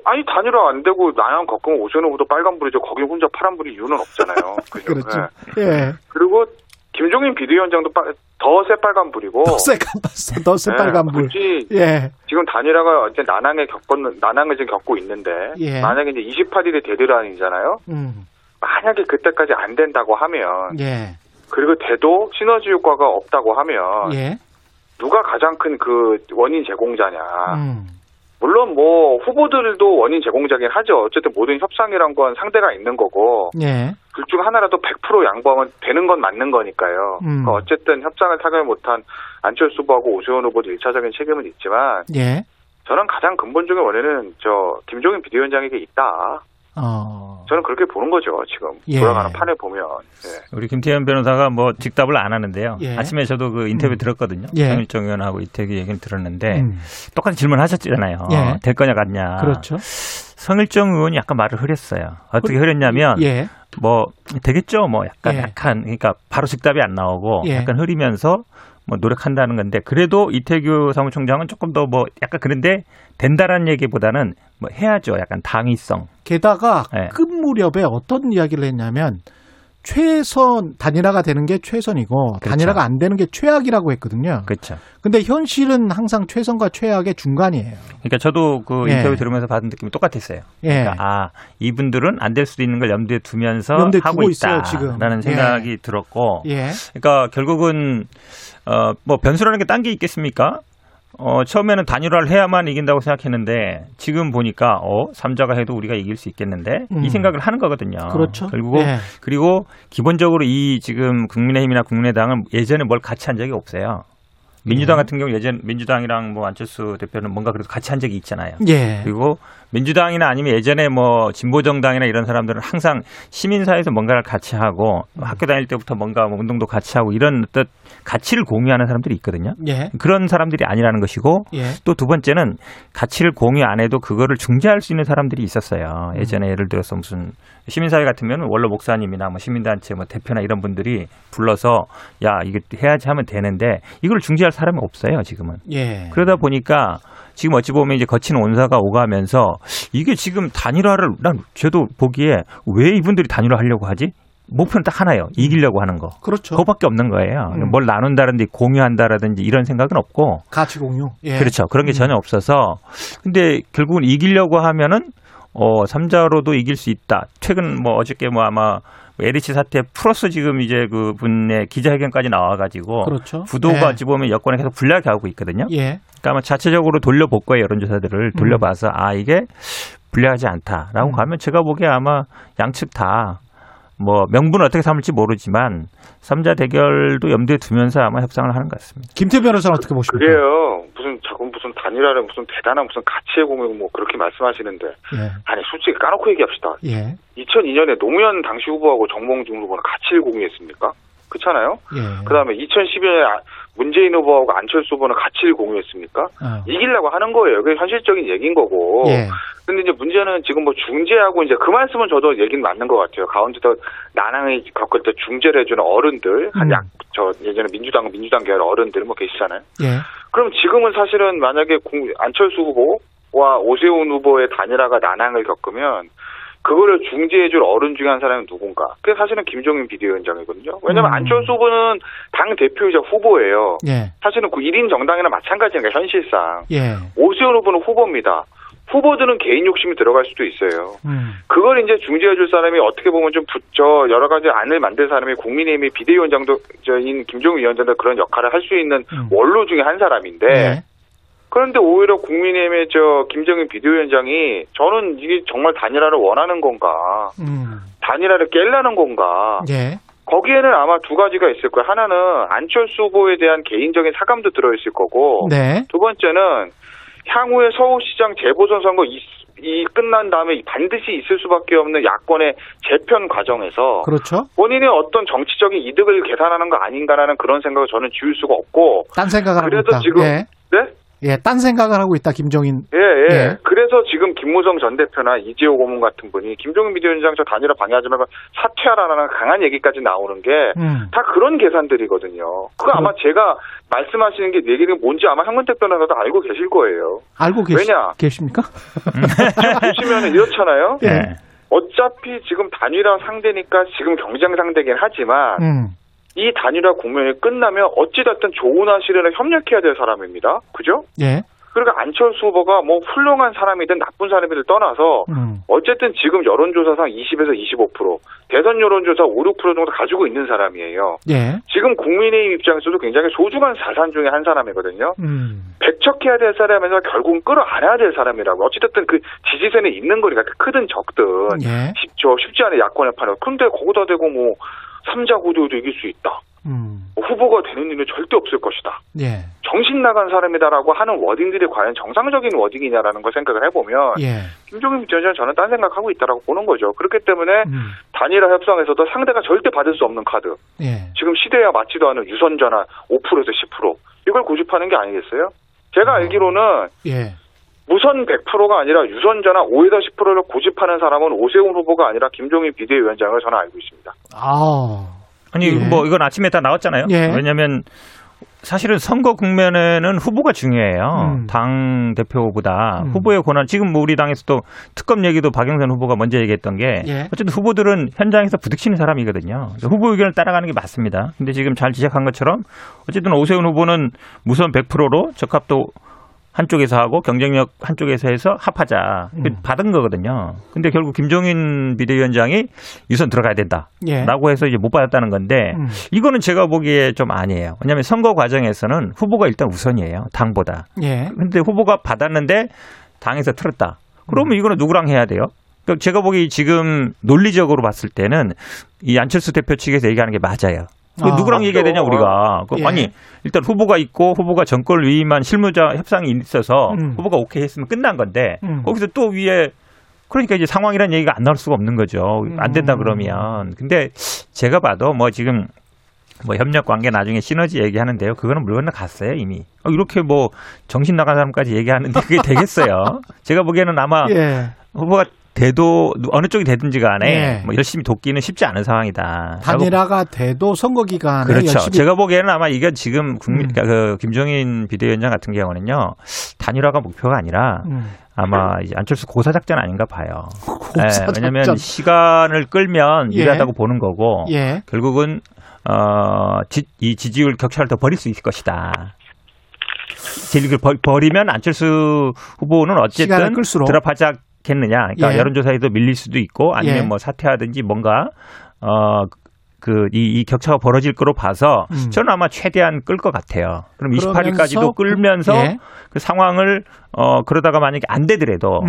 아니 단일화 안 되고 나양 걷고 오세훈 후보도 빨간불이죠. 거기 혼자 파란불이 이유는 없잖아요. 그렇죠. 네. 예. 그리고 김종인 비대위원장도 더 새빨간불이고. 더 새빨간불. 네, 예. 지금 단일화가 이제 난항을 지금 겪고 있는데 예. 만약에 이제 28일에 대대란이잖아요. 만약에 그때까지 안 된다고 하면 예. 그리고 돼도 시너지 효과가 없다고 하면 예. 누가 가장 큰 그 원인 제공자냐. 물론 뭐 후보들도 원인 제공자긴 하죠. 어쨌든 모든 협상이란 건 상대가 있는 거고 예. 둘 중 하나라도 100% 양보하면 되는 건 맞는 거니까요. 그러니까 어쨌든 협상을 타결 못한 안철수 후보하고 오세훈 후보도 1차적인 책임은 있지만 예. 저는 가장 근본적인 원인은 김종인 비대위원장에게 있다. 저는 그렇게 보는 거죠. 지금 예. 돌아가는 판을 보면. 예. 우리 김태현 변호사가 뭐 직답을 안 하는데요. 예. 아침에 저도 그 인터뷰 들었거든요. 성일종 예. 의원하고 이태규 얘기를 들었는데 똑같은 질문을 하셨잖아요. 예. 될 거냐 같냐. 그렇죠. 성일종 의원이 약간 말을 흐렸어요. 어떻게 흐렸냐면 예. 뭐 되겠죠. 뭐 약간 그러니까 바로 직답이 안 나오고 예. 약간 흐리면서 뭐 노력한다는 건데 그래도 이태규 사무총장은 조금 더 뭐 약간 그런데 된다라는 얘기보다는 뭐 해야죠. 약간 당위성. 게다가 네. 끝 무렵에 어떤 이야기를 했냐면 최선 단일화가 되는 게 최선이고 그렇죠. 단일화가 안 되는 게 최악이라고 했거든요. 그렇죠. 근데 현실은 항상 최선과 최악의 중간이에요. 그러니까 저도 그 인터뷰 예. 들으면서 받은 느낌이 똑같았어요. 예. 그러니까 이분들은 안 될 수도 있는 걸 염두에 두면서 하고 있다라는 생각이 예. 들었고, 예. 그러니까 결국은 뭐 변수라는 게 딴 게 있겠습니까? 처음에는 단일화를 해야만 이긴다고 생각했는데 지금 보니까 3자가 해도 우리가 이길 수 있겠는데 이 생각을 하는 거거든요. 그렇죠. 네. 그리고 기본적으로 이 지금 국민의힘이나 국민의당은 예전에 뭘 같이 한 적이 없어요. 민주당 같은 경우 예전 민주당이랑 뭐 안철수 대표는 뭔가 그래도 같이 한 적이 있잖아요. 예. 그리고 민주당이나 아니면 예전에 뭐 진보정당이나 이런 사람들은 항상 시민사회에서 뭔가를 같이 하고 학교 다닐 때부터 뭔가 뭐 운동도 같이 하고 이런 어떤 가치를 공유하는 사람들이 있거든요. 예. 그런 사람들이 아니라는 것이고 예. 또 두 번째는 가치를 공유 안 해도 그거를 중재할 수 있는 사람들이 있었어요. 예전에 예를 들어서 무슨 시민사회 같으면 원로 목사님이나 뭐 시민단체 뭐 대표나 이런 분들이 불러서 야 이거 해야지 하면 되는데 이걸 중재할 사람이 없어요 지금은. 예. 그러다 보니까 지금 어찌 보면 이제 거친 온사가 오가면서 이게 지금 단일화를 난 저도 보기에 왜 이분들이 단일화 하려고 하지? 목표는 딱 하나예요. 이기려고 하는 거. 그렇죠. 그거밖에 없는 거예요. 뭘 나눈다든지 공유한다라든지 이런 생각은 없고. 가치 공유. 예. 그렇죠. 그런 게 전혀 없어서. 근데 결국은 이기려고 하면은 3자로도 이길 수 있다. 최근 뭐 어저께 뭐 아마 LH 사태 플러스 지금 이제 그 분의 기자회견까지 나와가지고 그렇죠. 구도가 어찌 보면 여권에 계속 불리하게 하고 있거든요. 예. 그러니까 아마 자체적으로 돌려볼 거예요. 여론조사들을 돌려봐서 이게 불리하지 않다라고 하면 제가 보기에 아마 양측 다 뭐 명분을 어떻게 삼을지 모르지만 3자 대결도 염두에 두면서 아마 협상을 하는 것 같습니다. 김태현 변호사는 어떻게 보십니까? 그래요. 무슨 단일화를 무슨 대단한 무슨 가치의 공유 뭐 그렇게 말씀하시는데 예. 아니 솔직히 까놓고 얘기합시다. 예. 2002년에 노무현 당시 후보하고 정몽준 후보는 가치를 공유했습니까? 그렇잖아요. 예. 그다음에 2012년에 문재인 후보하고 안철수 후보는 가치를 공유했습니까? 이기려고 하는 거예요. 그게 현실적인 얘기인 거고. 그런데 이제 문제는 지금 뭐 중재하고 이제 그 말씀은 저도 얘기는 맞는 것 같아요. 가운데서 난항을 겪을 때 중재를 해주는 어른들, 예전에 민주당 계열 어른들 뭐 계시잖아요. 예. 그럼 지금은 사실은 만약에 안철수 후보와 오세훈 후보의 단일화가 난항을 겪으면. 그거를 중재해줄 어른 중에 한 사람이 누군가. 그게 사실은 김종인 비대위원장이거든요. 왜냐하면 안철수 후보는 당 대표이자 후보예요. 예. 사실은 그 1인 정당이나 마찬가지니까 현실상. 예. 오세훈 후보는 후보입니다. 후보들은 개인 욕심이 들어갈 수도 있어요. 그걸 이제 중재해줄 사람이 어떻게 보면 좀 여러 가지 안을 만들 사람이 국민의힘의 비대위원장인 김종인 위원장도 그런 역할을 할 수 있는 원로 중에 한 사람인데. 예. 그런데 오히려 국민의힘의 김정인 비대위원장이 저는 이게 정말 단일화를 원하는 건가, 단일화를 깰라는 건가. 예. 거기에는 아마 두 가지가 있을 거예요. 하나는 안철수 후보에 대한 개인적인 사감도 들어있을 거고, 네. 두 번째는 향후에 서울시장 재보선 선거 이 끝난 다음에 반드시 있을 수밖에 없는 야권의 재편 과정에서 그렇죠. 본인의 어떤 정치적인 이득을 계산하는 거 아닌가라는 그런 생각을 저는 지울 수가 없고, 딴 생각을 하고 있다. 그래서 지금 네. 딴 생각을 하고 있다, 김종인. 그래서 지금 김무성 전 대표나 이재호 고문 같은 분이 김종인 비대위원장 저 단일화 방해하지 말고 사퇴하라는 강한 얘기까지 나오는 게 다 그런 계산들이거든요. 그거 아마 제가 말씀하시는 게 얘기는 뭔지 아마 현근택 변호사도 알고 계실 거예요. 알고 계십니까? 보시면 이렇잖아요. 네. 어차피 지금 단일화 상대니까 지금 경쟁 상대긴 하지만 이 단일화 국면이 끝나면 어찌됐든 조은하 씨를 협력해야 될 사람입니다. 그죠? 예. 그러니까 안철수 후보가 뭐 훌륭한 사람이든 나쁜 사람이든 떠나서 어쨌든 지금 여론조사상 20에서 25%, 대선 여론조사 5, 6% 정도 가지고 있는 사람이에요. 예. 지금 국민의힘 입장에서도 굉장히 소중한 자산 중에 한 사람이거든요. 배척해야 될 사람에서 결국은 끌어안아야 될 사람이라고. 어찌됐든 그 지지세는 있는 거니까 크든 적든 예. 쉽지 않은 야권의 판에. 근데 거기다 대고 뭐 3자 구도도 이길 수 있다. 후보가 되는 일은 절대 없을 것이다. 예. 정신 나간 사람이다라고 하는 워딩들이 과연 정상적인 워딩이냐라는 걸 생각을 해보면 예. 김종인 위원장은 저는 딴 생각하고 있다라고 보는 거죠. 그렇기 때문에 단일화 협상에서도 상대가 절대 받을 수 없는 카드. 예. 지금 시대와 맞지도 않은 유선전환 5%에서 10% 이걸 고집하는 게 아니겠어요? 제가 알기로는 예. 무선 100%가 아니라 유선전화 5에서 10%를 고집하는 사람은 오세훈 후보가 아니라 김종인 비대위원장을 저는 알고 있습니다. 아. 아니 예. 뭐 이건 아침에 다 나왔잖아요. 예. 왜냐하면 사실은 선거 국면에는 후보가 중요해요. 당 대표보다 후보의 권한. 지금 뭐 우리 당에서도 특검 얘기도 박영선 후보가 먼저 얘기했던 게 예. 어쨌든 후보들은 현장에서 부딪히는 사람이거든요. 후보 의견을 따라가는 게 맞습니다. 근데 지금 잘 지적한 것처럼 어쨌든 오세훈 후보는 무선 100%로 적합도 한쪽에서 하고 경쟁력 한쪽에서 해서 합하자 받은 거거든요. 근데 결국 김종인 비대위원장이 유선 들어가야 된다라고 예. 해서 이제 못 받았다는 건데 이거는 제가 보기에 좀 아니에요. 왜냐하면 선거 과정에서는 후보가 일단 우선이에요. 당보다. 그런데 예. 후보가 받았는데 당에서 틀었다. 그러면 이거는 누구랑 해야 돼요? 그러니까 제가 보기 지금 논리적으로 봤을 때는 이 안철수 대표 측에서 얘기하는 게 맞아요. 누구랑 얘기해야 되냐 우리가. 예. 아니 일단 후보가 있고 후보가 정권 위임한 실무자 협상이 있어서 후보가 오케이 했으면 끝난 건데 거기서 또 위에 그러니까 이제 상황이라는 얘기가 안 나올 수가 없는 거죠. 안 된다 그러면. 근데 제가 봐도 뭐 지금 뭐 협력 관계 나중에 시너지 얘기하는데요. 그거는 물 건너갔어요 이미. 이렇게 뭐 정신 나간 사람까지 얘기하는데 그게 되겠어요? 제가 보기에는 아마 예. 후보가 돼도 어느 쪽이 되든지 간에 예. 뭐 열심히 돕기는 쉽지 않은 상황이다. 단일화가 돼도 선거 기간에 그렇죠. 열심히. 제가 보기에는 아마 이게 지금 그 김종인 비대위원장 같은 경우는요. 단일화가 목표가 아니라 아마 이제 안철수 고사작전 아닌가 봐요. 고사작전. 네, 왜냐하면 시간을 끌면 예. 유리하다고 보는 거고 예. 결국은 이 지지율 격차를 더 벌일 수 있을 것이다. 지지율을 벌이면 안철수 후보는 어쨌든 드랍하자. 겠느냐. 그러니까 예. 여론조사에도 밀릴 수도 있고 아니면 예. 뭐 사퇴하든지 뭔가 이 격차가 벌어질 거로 봐서 저는 아마 최대한 끌 것 같아요. 그럼 28일까지도 끌면서 예. 그 상황을 그러다가 만약에 안 되더라도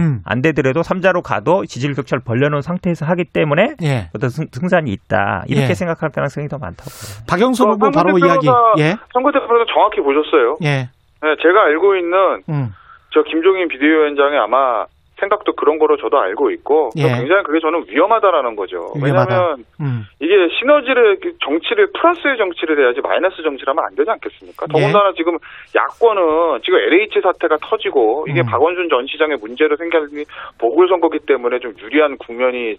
3자로 가도 지지율 격차를 벌려놓은 상태에서 하기 때문에 예. 어떤 승산이 있다. 이렇게 예. 생각할 가능성이 더 많다고. 박영선 후보 바로 이야기. 예. 선거 대표도 정확히 보셨어요. 예. 네, 제가 알고 있는 저 김종인 비대위원장이 아마 생각도 그런 거로 저도 알고 있고 예. 굉장히 그게 저는 위험하다라는 거죠. 왜냐하면 이게 시너지를 정치를 플러스의 정치를 해야지 마이너스 정치를 하면 안 되지 않겠습니까? 예. 더군다나 지금 야권은 지금 LH 사태가 터지고 이게 박원순 전 시장의 문제로 생긴 보궐선거기 때문에 좀 유리한 국면이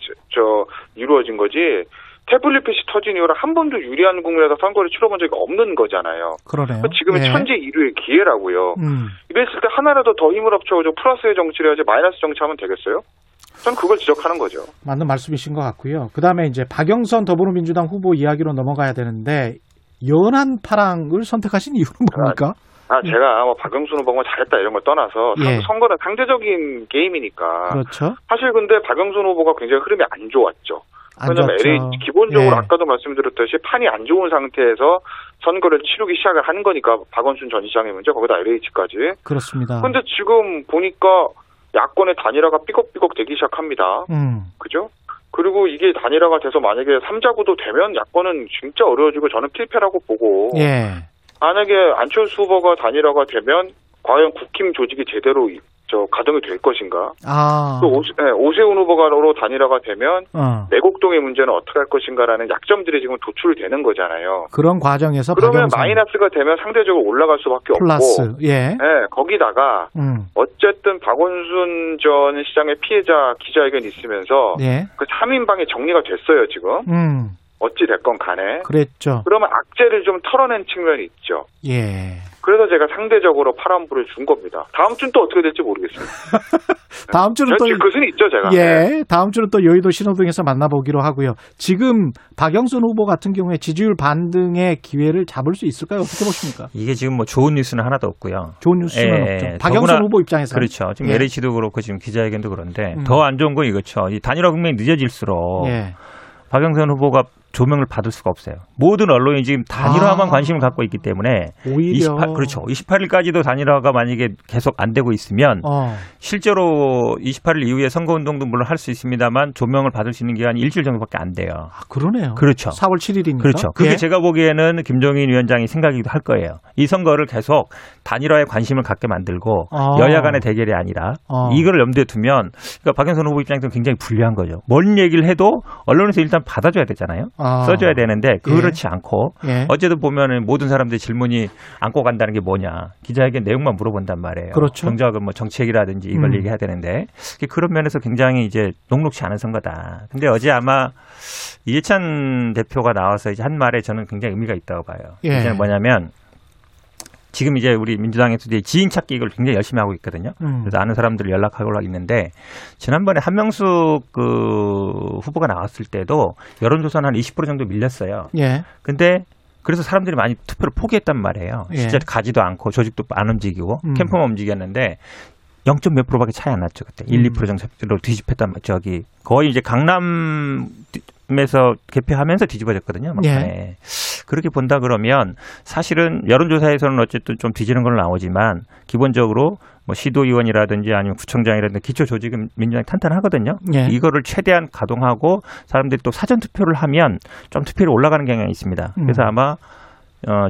이루어진 거지 태블릿 PC 터진 이후로 한 번도 유리한 국면에서 선거를 치러본 적이 없는 거잖아요. 그러네요. 지금이 예. 천지 이루의 기회라고요. 이랬을 때 하나라도 더 힘을 합쳐가지고 플러스의 정치를 해야지 마이너스 정치하면 되겠어요? 저는 그걸 지적하는 거죠. 맞는 말씀이신 것 같고요. 그다음에 이제 박영선 더불어민주당 후보 이야기로 넘어가야 되는데 연한파랑을 선택하신 이유는 뭡니까? 제가 뭐 박영선 후보가 잘했다 이런 걸 떠나서 예. 선거는 상대적인 게임이니까. 그렇죠. 사실 근데 박영선 후보가 굉장히 흐름이 안 좋았죠. 왜냐하면 LH 기본적으로 예. 아까도 말씀드렸듯이 판이 안 좋은 상태에서 선거를 치르기 시작을 한 거니까 박원순 전 시장의 문제 거기다 LH까지. 그렇습니다. 그런데 지금 보니까 야권의 단일화가 삐걱삐걱 되기 시작합니다. 그죠? 그리고 이게 단일화가 돼서 만약에 3자 구도 되면 야권은 진짜 어려워지고 저는 필패라고 보고 예. 만약에 안철수 후보가 단일화가 되면 과연 국힘 조직이 제대로 가정이 될 것인가? 아. 또 오세훈 후보가로 단일화가 되면 내곡동의 문제는 어떻게 할 것인가라는 약점들이 지금 도출되는 거잖아요. 그런 과정에서 그러면 박영선. 마이너스가 되면 상대적으로 올라갈 수밖에 플러스. 없고, 예, 네, 거기다가 어쨌든 박원순 전 시장의 피해자 기자회견 있으면서 예. 그 3인방이 정리가 됐어요 지금. 어찌 됐건 간에. 그랬죠. 그러면 악재를 좀 털어낸 측면이 있죠. 예. 그래서 제가 상대적으로 파란불을 준 겁니다. 다음 주는 또 어떻게 될지 모르겠습니다. 다음 주는 또 그것은 있죠, 제가. 예. 다음 주는 또 여의도 신호등에서 만나보기로 하고요. 지금 박영선 후보 같은 경우에 지지율 반등의 기회를 잡을 수 있을까요? 어떻게 보십니까? 이게 지금 뭐 좋은 뉴스는 하나도 없고요. 좋은 뉴스는 예, 없죠. 박영선 후보 입장에서 그렇죠. 지금 예. LH도 그렇고 지금 기자회견도 그런데 더 안 좋은 건 이거죠. 이 단일화 국면이 늦어질수록 예. 박영선 후보가 조명을 받을 수가 없어요. 모든 언론이 지금 단일화만 관심을 갖고 있기 때문에 오히려 28일까지도 단일화가 만약에 계속 안 되고 있으면 실제로 28일 이후에 선거운동도 물론 할 수 있습니다만 조명을 받을 수 있는 기간이 일주일 정도밖에 안 돼요. 아, 그러네요. 그렇죠. 4월 7일입니다. 그렇죠. 그게 예. 제가 보기에는 김종인 위원장이 생각이기도 할 거예요. 이 선거를 계속 단일화에 관심을 갖게 만들고 여야 간의 대결이 아니라 이걸 염두에 두면 그러니까 박영선 후보 입장에서는 굉장히 불리한 거죠. 뭔 얘기를 해도 언론에서 일단 받아줘야 되잖아요. 써줘야 되는데 그렇지 예. 않고 예. 어제도 보면 모든 사람들이 질문이 안고 간다는 게 뭐냐. 기자에겐 내용만 물어본단 말이에요. 그렇죠. 정작은 뭐 정책이라든지 이걸 얘기해야 되는데 그런 면에서 굉장히 이제 녹록치 않은 선거다. 근데 어제 아마 이해찬 대표가 나와서 이제 한 말에 저는 굉장히 의미가 있다고 봐요. 예. 이제는 뭐냐면 지금 이제 우리 민주당에서 지인 찾기 이걸 굉장히 열심히 하고 있거든요. 그래서 아는 사람들 연락하고 있는데 지난번에 한명숙 그 후보가 나왔을 때도 여론조사는 한 20% 정도 밀렸어요. 예. 근데 그래서 사람들이 많이 투표를 포기했단 말이에요. 예. 진짜 가지도 않고 조직도 안 움직이고 캠프만 움직였는데 0.몇 %밖에 차이 안 났죠 그때 1~2% 정도로 뒤집혔단 저기 거의 이제 강남에서 개표하면서 뒤집어졌거든요. 막. 예. 그렇게 본다 그러면 사실은 여론조사에서는 어쨌든 좀 뒤지는 건 나오지만 기본적으로 뭐 시도의원이라든지 아니면 구청장이라든지 기초조직은 민주당이 탄탄하거든요. 예. 이거를 최대한 가동하고 사람들이 또 사전투표를 하면 좀 투표율이 올라가는 경향이 있습니다. 그래서 아마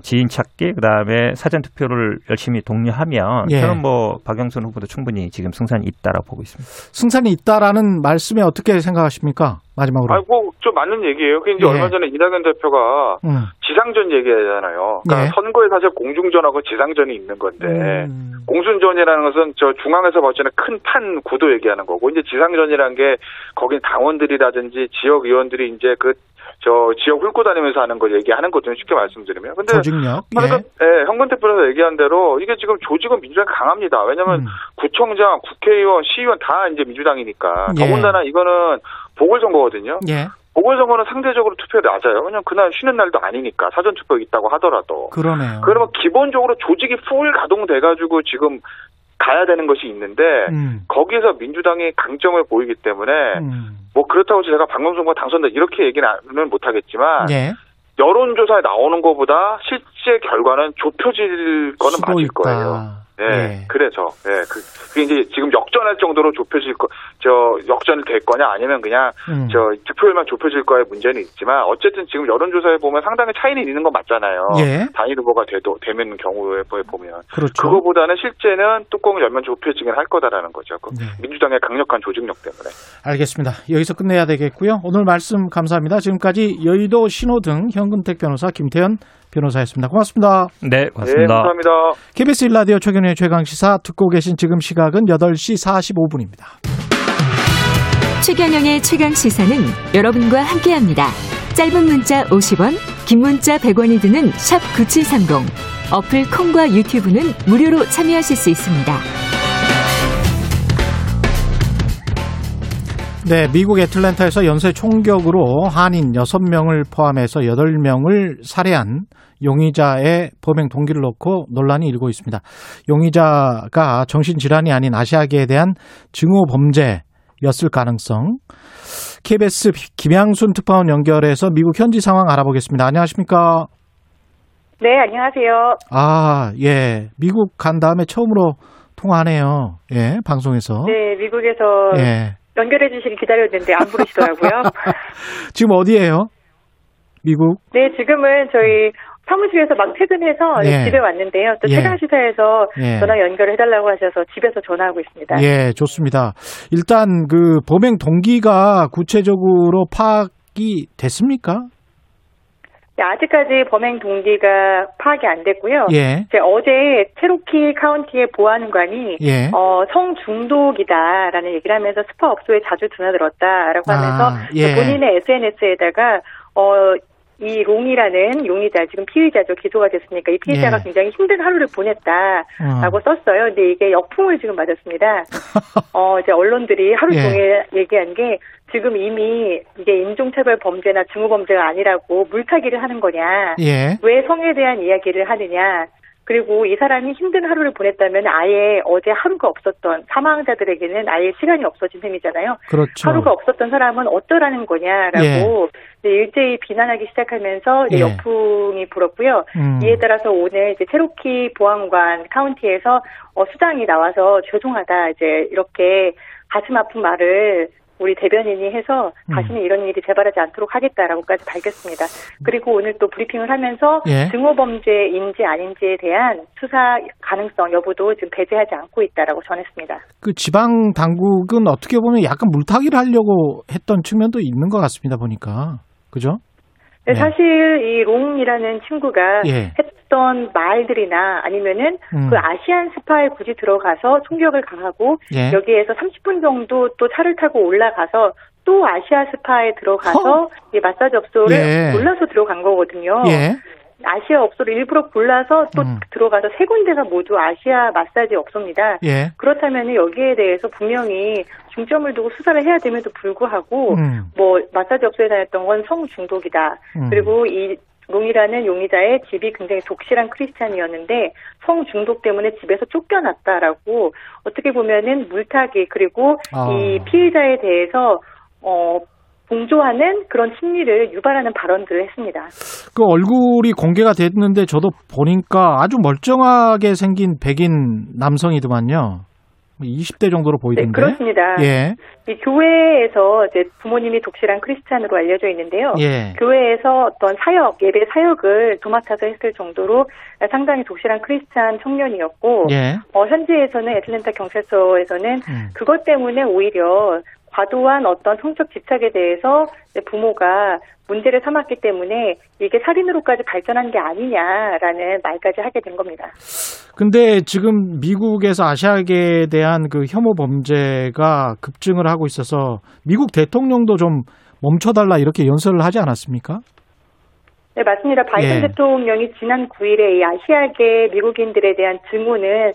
지인 찾기 그다음에 사전투표를 열심히 독려하면 예. 저는 뭐 박영선 후보도 충분히 지금 승산이 있다라고 보고 있습니다. 승산이 있다라는 말씀에 어떻게 생각하십니까? 마지막으로. 아이고, 좀 맞는 얘기예요. 그게 이제 예. 얼마 전에 이낙연 대표가 지상전 얘기하잖아요. 그러니까 예. 선거에 사실 공중전하고 지상전이 있는 건데 공중전이라는 것은 저 중앙에서 봤을 때는 큰 판 구도 얘기하는 거고 이제 지상전이라는 게 거기 당원들이라든지 지역 의원들이 이제 그 지역 훑고 다니면서 하는 걸 얘기하는 거죠. 쉽게 말씀드리면. 근데 조직력. 그러니까 예, 현근 대표에서 얘기한 대로 이게 지금 조직은 민주당이 강합니다. 왜냐하면 구청장, 국회의원, 시의원 다 이제 민주당이니까. 예. 더군다나 이거는 보궐선거거든요. 예. 보궐선거는 상대적으로 투표율이 낮아요. 왜냐하면 그날 쉬는 날도 아니니까 사전투표 있다고 하더라도. 그러네요. 그러면 기본적으로 조직이 풀 가동돼가지고 지금 가야 되는 것이 있는데 거기에서 민주당이 강점을 보이기 때문에 뭐 그렇다고 제가 박영선과 당선자 이렇게 얘기는 못하겠지만 예. 여론조사에 나오는 것보다 실제 결과는 좁혀질 거는 맞을 있다. 거예요. 예, 예. 그래서 예, 그게 이제 지금 역전할 정도로 좁혀질 거, 역전이 될 거냐 아니면 그냥 투표율만 좁혀질 거에 문제는 있지만 어쨌든 지금 여론조사에 보면 상당히 차이는 있는 건 맞잖아요. 예. 단일 후보가 되면 경우에 보면 그렇죠. 그거보다는 실제는 뚜껑을 열면 좁혀지긴 할 거다라는 거죠. 네. 민주당의 강력한 조직력 때문에. 알겠습니다. 여기서 끝내야 되겠고요. 오늘 말씀 감사합니다. 지금까지 여의도 신호등 현근택 변호사 김태현 변호사였습니다. 고맙습니다. 네, 고맙습니다. 네, 감사합니다. KBS 1라디오 최경영의 최강시사 듣고 계신 지금 시각은 8시 45분입니다. 최경영의 최강시사는 여러분과 함께합니다. 짧은 문자 50원, 긴 문자 100원이 드는 샵 9730. 어플 콩과 유튜브는 무료로 참여하실 수 있습니다. 네, 미국 애틀랜타에서 연쇄 총격으로 한인 6명을 포함해서 8명을 살해한 용의자의 범행 동기를 놓고 논란이 일고 있습니다. 용의자가 정신질환이 아닌 아시아계에 대한 증오 범죄였을 가능성. KBS 김양순 특파원 연결해서 미국 현지 상황 알아보겠습니다. 안녕하십니까? 네, 안녕하세요. 아, 예. 미국 간 다음에 처음으로 통화하네요. 예, 방송에서. 네, 미국에서. 예. 연결해 주시길 기다렸는데 안 부르시더라고요. 지금 어디예요? 미국? 네, 지금은 저희 사무실에서 막 퇴근해서 예. 집에 왔는데요. 또 최강 시사에서 예. 전화 연결해달라고 하셔서 집에서 전화하고 있습니다. 예, 좋습니다. 일단 그 범행 동기가 구체적으로 파악이 됐습니까? 네, 아직까지 범행 동기가 파악이 안 됐고요. 예. 어제 체로키 카운티의 보안관이 예. 성중독이다라는 얘기를 하면서 스파 업소에 자주 드나들었다라고 하면서 예. 본인의 SNS에다가 이 롱이라는 용의자, 지금 피의자죠. 기소가 됐으니까 이 피의자가 예. 굉장히 힘든 하루를 보냈다라고 썼어요. 근데 이게 역풍을 지금 맞았습니다. 이제 언론들이 하루 종일 예. 얘기한 게 지금 이미 이게 인종차별 범죄나 증오 범죄가 아니라고 물타기를 하는 거냐. 예. 왜 성에 대한 이야기를 하느냐. 그리고 이 사람이 힘든 하루를 보냈다면 아예 어제 하루가 없었던 사망자들에게는 아예 시간이 없어진 셈이잖아요. 그렇죠. 하루가 없었던 사람은 어쩌라는 거냐라고 예. 일제히 비난하기 시작하면서 이제 예. 역풍이 불었고요. 이에 따라서 오늘 이제 체로키 보안관 카운티에서 수장이 나와서 죄송하다 이제 이렇게 가슴 아픈 말을 우리 대변인이 해서 다시는 이런 일이 재발하지 않도록 하겠다라고까지 밝혔습니다. 그리고 오늘 또 브리핑을 하면서 예. 증오범죄인지 아닌지에 대한 수사 가능성 여부도 지금 배제하지 않고 있다라고 전했습니다. 그 지방 당국은 어떻게 보면 약간 물타기를 하려고 했던 측면도 있는 것 같습니다. 보니까. 그죠? 네, 사실 이 롱이라는 친구가 예. 했던 말들이나 아니면은 그 아시안 스파에 굳이 들어가서 총격을 가하고 예. 여기에서 30분 정도 또 차를 타고 올라가서 또 아시아 스파에 들어가서 이 마사지 업소를 예. 골라서 들어간 거거든요. 예. 아시아 업소를 일부러 골라서 또 들어가서 세 군데가 모두 아시아 마사지 업소입니다. 예. 그렇다면 여기에 대해서 분명히 중점을 두고 수사를 해야 됨에도 불구하고 뭐 마사지 업소에 다녔던 건 성중독이다. 그리고 이 롱이라는 용의자의 집이 굉장히 독실한 크리스찬이었는데 성중독 때문에 집에서 쫓겨났다라고 어떻게 보면은 물타기 그리고 이 피의자에 대해서 공조하는 그런 심리를 유발하는 발언들을 했습니다. 그 얼굴이 공개가 됐는데 저도 보니까 아주 멀쩡하게 생긴 백인 남성이더만요. 20대 정도로 보이던데. 네, 그렇습니다. 예. 이 교회에서 이제 부모님이 독실한 크리스찬으로 알려져 있는데요. 예. 교회에서 어떤 예배 사역을 도맡아서 했을 정도로 상당히 독실한 크리스찬 청년이었고, 예. 현지에서는 애틀랜타 경찰서에서는 그것 때문에 오히려 과도한 어떤 성적 집착에 대해서 부모가 문제를 삼았기 때문에 이게 살인으로까지 발전한 게 아니냐라는 말까지 하게 된 겁니다. 근데 지금 미국에서 아시아계에 대한 그 혐오 범죄가 급증을 하고 있어서 미국 대통령도 좀 멈춰달라 이렇게 연설을 하지 않았습니까? 네, 맞습니다. 바이든 예. 대통령이 지난 9일에 이 아시아계 미국인들에 대한 증오는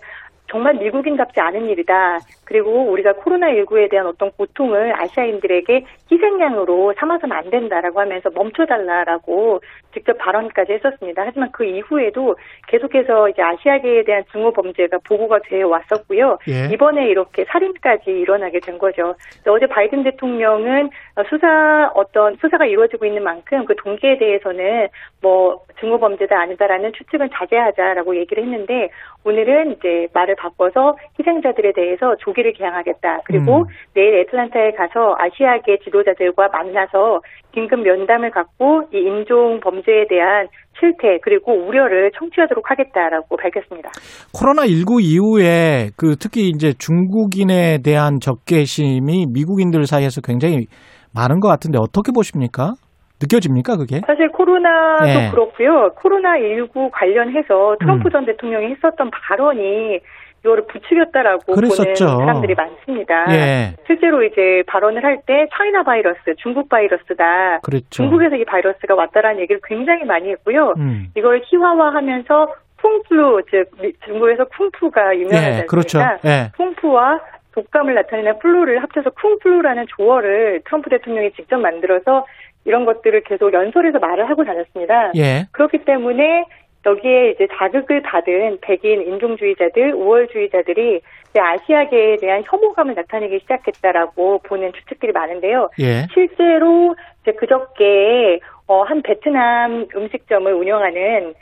정말 미국인답지 않은 일이다. 그리고 우리가 코로나19에 대한 어떤 고통을 아시아인들에게 희생양으로 삼아서는 안 된다라고 하면서 멈춰달라라고 직접 발언까지 했었습니다. 하지만 그 이후에도 계속해서 이제 아시아계에 대한 증오 범죄가 보고가 되어 왔었고요. 예. 이번에 이렇게 살인까지 일어나게 된 거죠. 어제 바이든 대통령은 수사가 이루어지고 있는 만큼 그 동기에 대해서는 뭐 증오 범죄다 아니다라는 추측은 자제하자라고 얘기를 했는데 오늘은 이제 말을 바꿔서 희생자들에 대해서 조기를 개항하겠다. 그리고 내일 애틀랜타에 가서 아시아계 지도자들과 만나서 긴급 면담을 갖고 이 인종 범죄에 대한 실태 그리고 우려를 청취하도록 하겠다라고 밝혔습니다. 코로나19 이후에 그 특히 이제 중국인에 대한 적개심이 미국인들 사이에서 굉장히 많은 것 같은데 어떻게 보십니까? 느껴집니까, 그게? 사실 코로나도 네. 그렇고요. 코로나19 관련해서 트럼프 전 대통령이 했었던 발언이 이거를 부추겼다라고 그랬었죠. 보는 사람들이 많습니다. 예. 실제로 이제 발언을 할 때 차이나 바이러스, 중국 바이러스다. 그랬죠. 중국에서 이 바이러스가 왔다라는 얘기를 굉장히 많이 했고요. 이걸 희화화하면서 쿵푸, 즉 중국에서 쿵푸가 유명하잖아요. 예, 그렇죠. 예. 쿵푸와 독감을 나타내는 플루를 합쳐서 쿵플루라는 조어를 트럼프 대통령이 직접 만들어서 이런 것들을 계속 연설에서 말을 하고 다녔습니다. 예. 그렇기 때문에 여기에 이제 자극을 받은 백인 인종주의자들, 우월주의자들이 이제 아시아계에 대한 혐오감을 나타내기 시작했다라고 보는 추측들이 많은데요. 예. 실제로 이제 그저께 한 베트남 음식점을 운영하는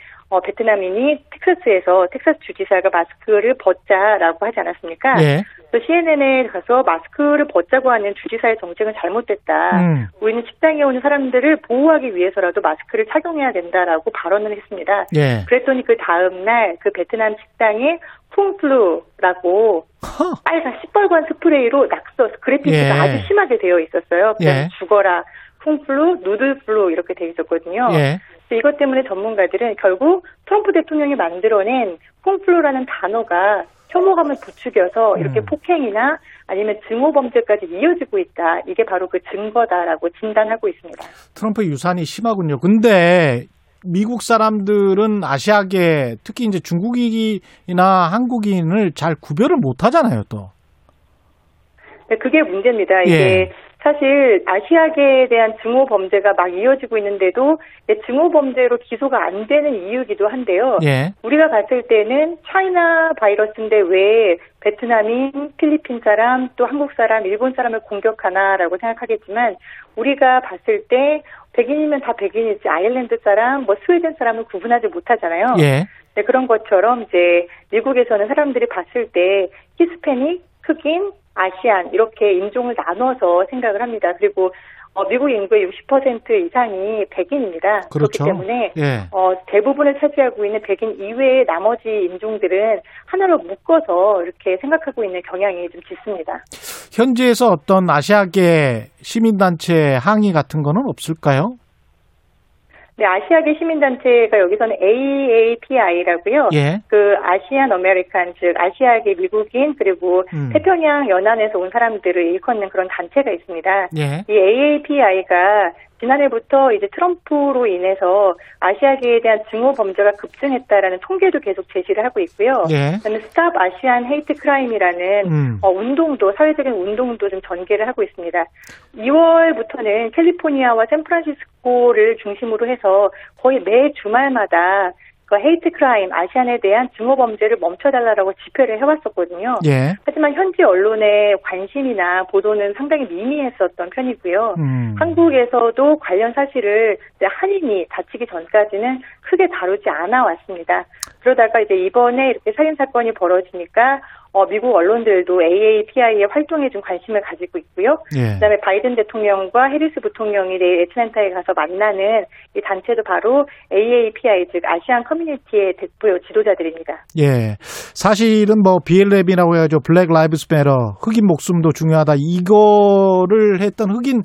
베트남인이 텍사스에서 텍사스 주지사가 마스크를 벗자라고 하지 않았습니까? 네. 그래서 CNN에 가서 마스크를 벗자고 하는 주지사의 정책은 잘못됐다. 우리는 식당에 오는 사람들을 보호하기 위해서라도 마스크를 착용해야 된다라고 발언을 했습니다. 네. 그랬더니 그 다음날 그 베트남 식당에 쿵플루라고 빨간 시뻘건 스프레이로 낙서 그래피티가 예. 아주 심하게 되어 있었어요. 그냥 예. 죽어라. 쿵플루, 누들플루 이렇게 돼 있었거든요. 예. 이것 때문에 전문가들은 결국 트럼프 대통령이 만들어낸 쿵플루라는 단어가 혐오감을 부추겨서 이렇게 폭행이나 아니면 증오범죄까지 이어지고 있다. 이게 바로 그 증거다라고 진단하고 있습니다. 트럼프의 유산이 심하군요. 근데 미국 사람들은 아시아계, 특히 이제 중국인이나 한국인을 잘 구별을 못 하잖아요, 또. 네, 그게 문제입니다. 이게. 예. 사실 아시아계에 대한 증오 범죄가 막 이어지고 있는데도 증오 범죄로 기소가 안 되는 이유이기도 한데요. 예. 우리가 봤을 때는 차이나 바이러스인데 왜 베트남인, 필리핀 사람, 또 한국 사람, 일본 사람을 공격하나라고 생각하겠지만 우리가 봤을 때 백인이면 다 백인이지 아일랜드 사람, 뭐 스웨덴 사람을 구분하지 못하잖아요. 예. 네, 그런 것처럼 이제 미국에서는 사람들이 봤을 때 히스패닉, 흑인, 아시안 이렇게 인종을 나눠서 생각을 합니다. 그리고 미국 인구의 60% 이상이 백인입니다. 그렇죠. 그렇기 때문에 예. 대부분을 차지하고 있는 백인 이외의 나머지 인종들은 하나로 묶어서 이렇게 생각하고 있는 경향이 좀 짙습니다. 현지에서 어떤 아시아계 시민단체 항의 같은 거는 없을까요? 네, 아시아계 시민단체가 여기서는 AAPI라고요. 예. 그 아시안 아메리칸, 즉 아시아계 미국인 그리고 태평양 연안에서 온 사람들을 일컫는 그런 단체가 있습니다. 예. 이 AAPI가 지난해부터 이제 트럼프로 인해서 아시아계에 대한 증오 범죄가 급증했다라는 통계도 계속 제시를 하고 있고요. 예. 그다음에 스탑 아시안 헤이트 크라임이라는 운동도 사회적인 운동도 좀 전개를 하고 있습니다. 2월부터는 캘리포니아와 샌프란시스코를 중심으로 해서 거의 매 주말마다 그 헤이트 크라임, 아시안에 대한 증오 범죄를 멈춰달라라고 집회를 해왔었거든요. 예. 하지만 현지 언론의 관심이나 보도는 상당히 미미했었던 편이고요. 한국에서도 관련 사실을 한인이 다치기 전까지는 크게 다루지 않아 왔습니다. 그러다가 이제 이번에 이렇게 살인 사건이 벌어지니까 미국 언론들도 AAPI의 활동에 좀 관심을 가지고 있고요. 예. 그다음에 바이든 대통령과 해리스 부통령이 내일 애틀랜타에 가서 만나는 이 단체도 바로 AAPI 즉 아시안 커뮤니티의 대표 지도자들입니다. 예, 사실은 뭐 BLM이라고 해야죠. 블랙 라이브스 매터 흑인 목숨도 중요하다. 이거를 했던 흑인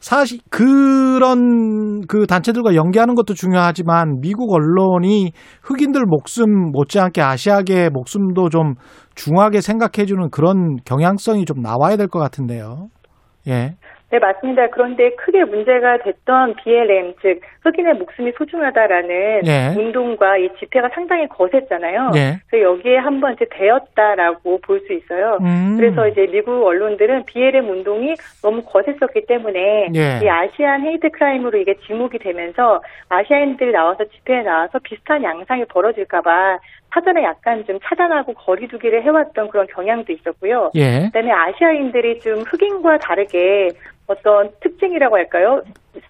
사실 그런 그 단체들과 연계하는 것도 중요하지만 미국 언론이 흑인들 목숨 못지않게 아시아계 목숨도 좀 중하게 생각해주는 그런 경향성이 좀 나와야 될 것 같은데요. 예. 네, 맞습니다. 그런데 크게 문제가 됐던 BLM, 즉 흑인의 목숨이 소중하다라는 네. 운동과 이 집회가 상당히 거셌잖아요. 네. 그래서 여기에 한번 이제 대었다라고 볼 수 있어요. 그래서 이제 미국 언론들은 BLM 운동이 너무 거셌었기 때문에 네. 이 아시안 헤이트 크라임으로 이게 지목이 되면서 아시아인들이 나와서 집회에 나와서 비슷한 양상이 벌어질까 봐 사전에 약간 좀 차단하고 거리두기를 해왔던 그런 경향도 있었고요. 예. 그다음에 아시아인들이 좀 흑인과 다르게 어떤 특징이라고 할까요?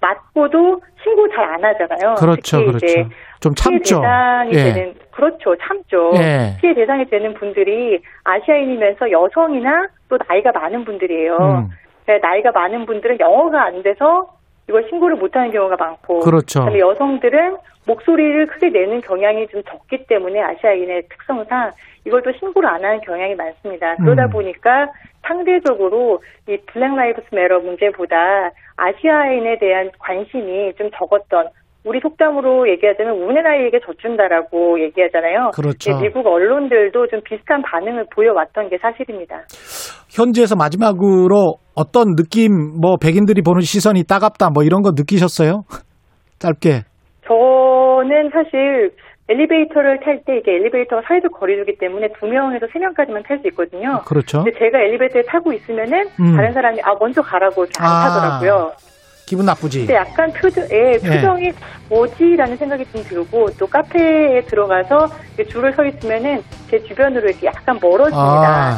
맞고도 신고 잘 안 하잖아요. 그렇죠, 그렇죠. 이제 좀 참죠. 예. 그렇죠, 참죠. 예. 피해 대상이 되는 분들이 아시아인이면서 여성이나 또 나이가 많은 분들이에요. 그러니까 나이가 많은 분들은 영어가 안 돼서 이걸 신고를 못하는 경우가 많고, 그렇죠. 그다음에 여성들은 목소리를 크게 내는 경향이 좀 적기 때문에 아시아인의 특성상 이걸 또 신고를 안 하는 경향이 많습니다. 그러다 보니까 상대적으로 이 블랙 라이브스 매터 문제보다 아시아인에 대한 관심이 좀 적었던 우리 속담으로 얘기하자면 운의 나이에게 젖준다라고 얘기하잖아요. 그렇죠. 미국 언론들도 좀 비슷한 반응을 보여왔던 게 사실입니다. 현지에서 마지막으로 어떤 느낌, 뭐 백인들이 보는 시선이 따갑다, 뭐 이런 거 느끼셨어요? 짧게. 저는 사실 엘리베이터를 탈 때 이게 엘리베이터가 사회적 거리두기 때문에 2명에서 3명까지만 탈 수 있거든요. 그렇죠. 근데 제가 엘리베이터에 타고 있으면은 다른 사람이 먼저 가라고 이렇게 안 타더라고요. 기분 나쁘지? 근데 약간 표정이 뭐지라는 생각이 좀 들고 또 카페에 들어가서 줄을 서 있으면은 제 주변으로 이렇게 약간 멀어집니다. 아.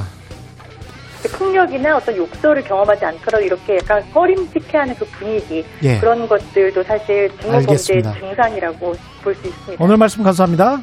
폭력이나 어떤 욕설을 경험하지 않도록 이렇게 약간 꺼림직해하는 그 분위기, 예. 그런 것들도 사실 중범죄 증상이라고 볼 수 있습니다. 오늘 말씀 감사합니다.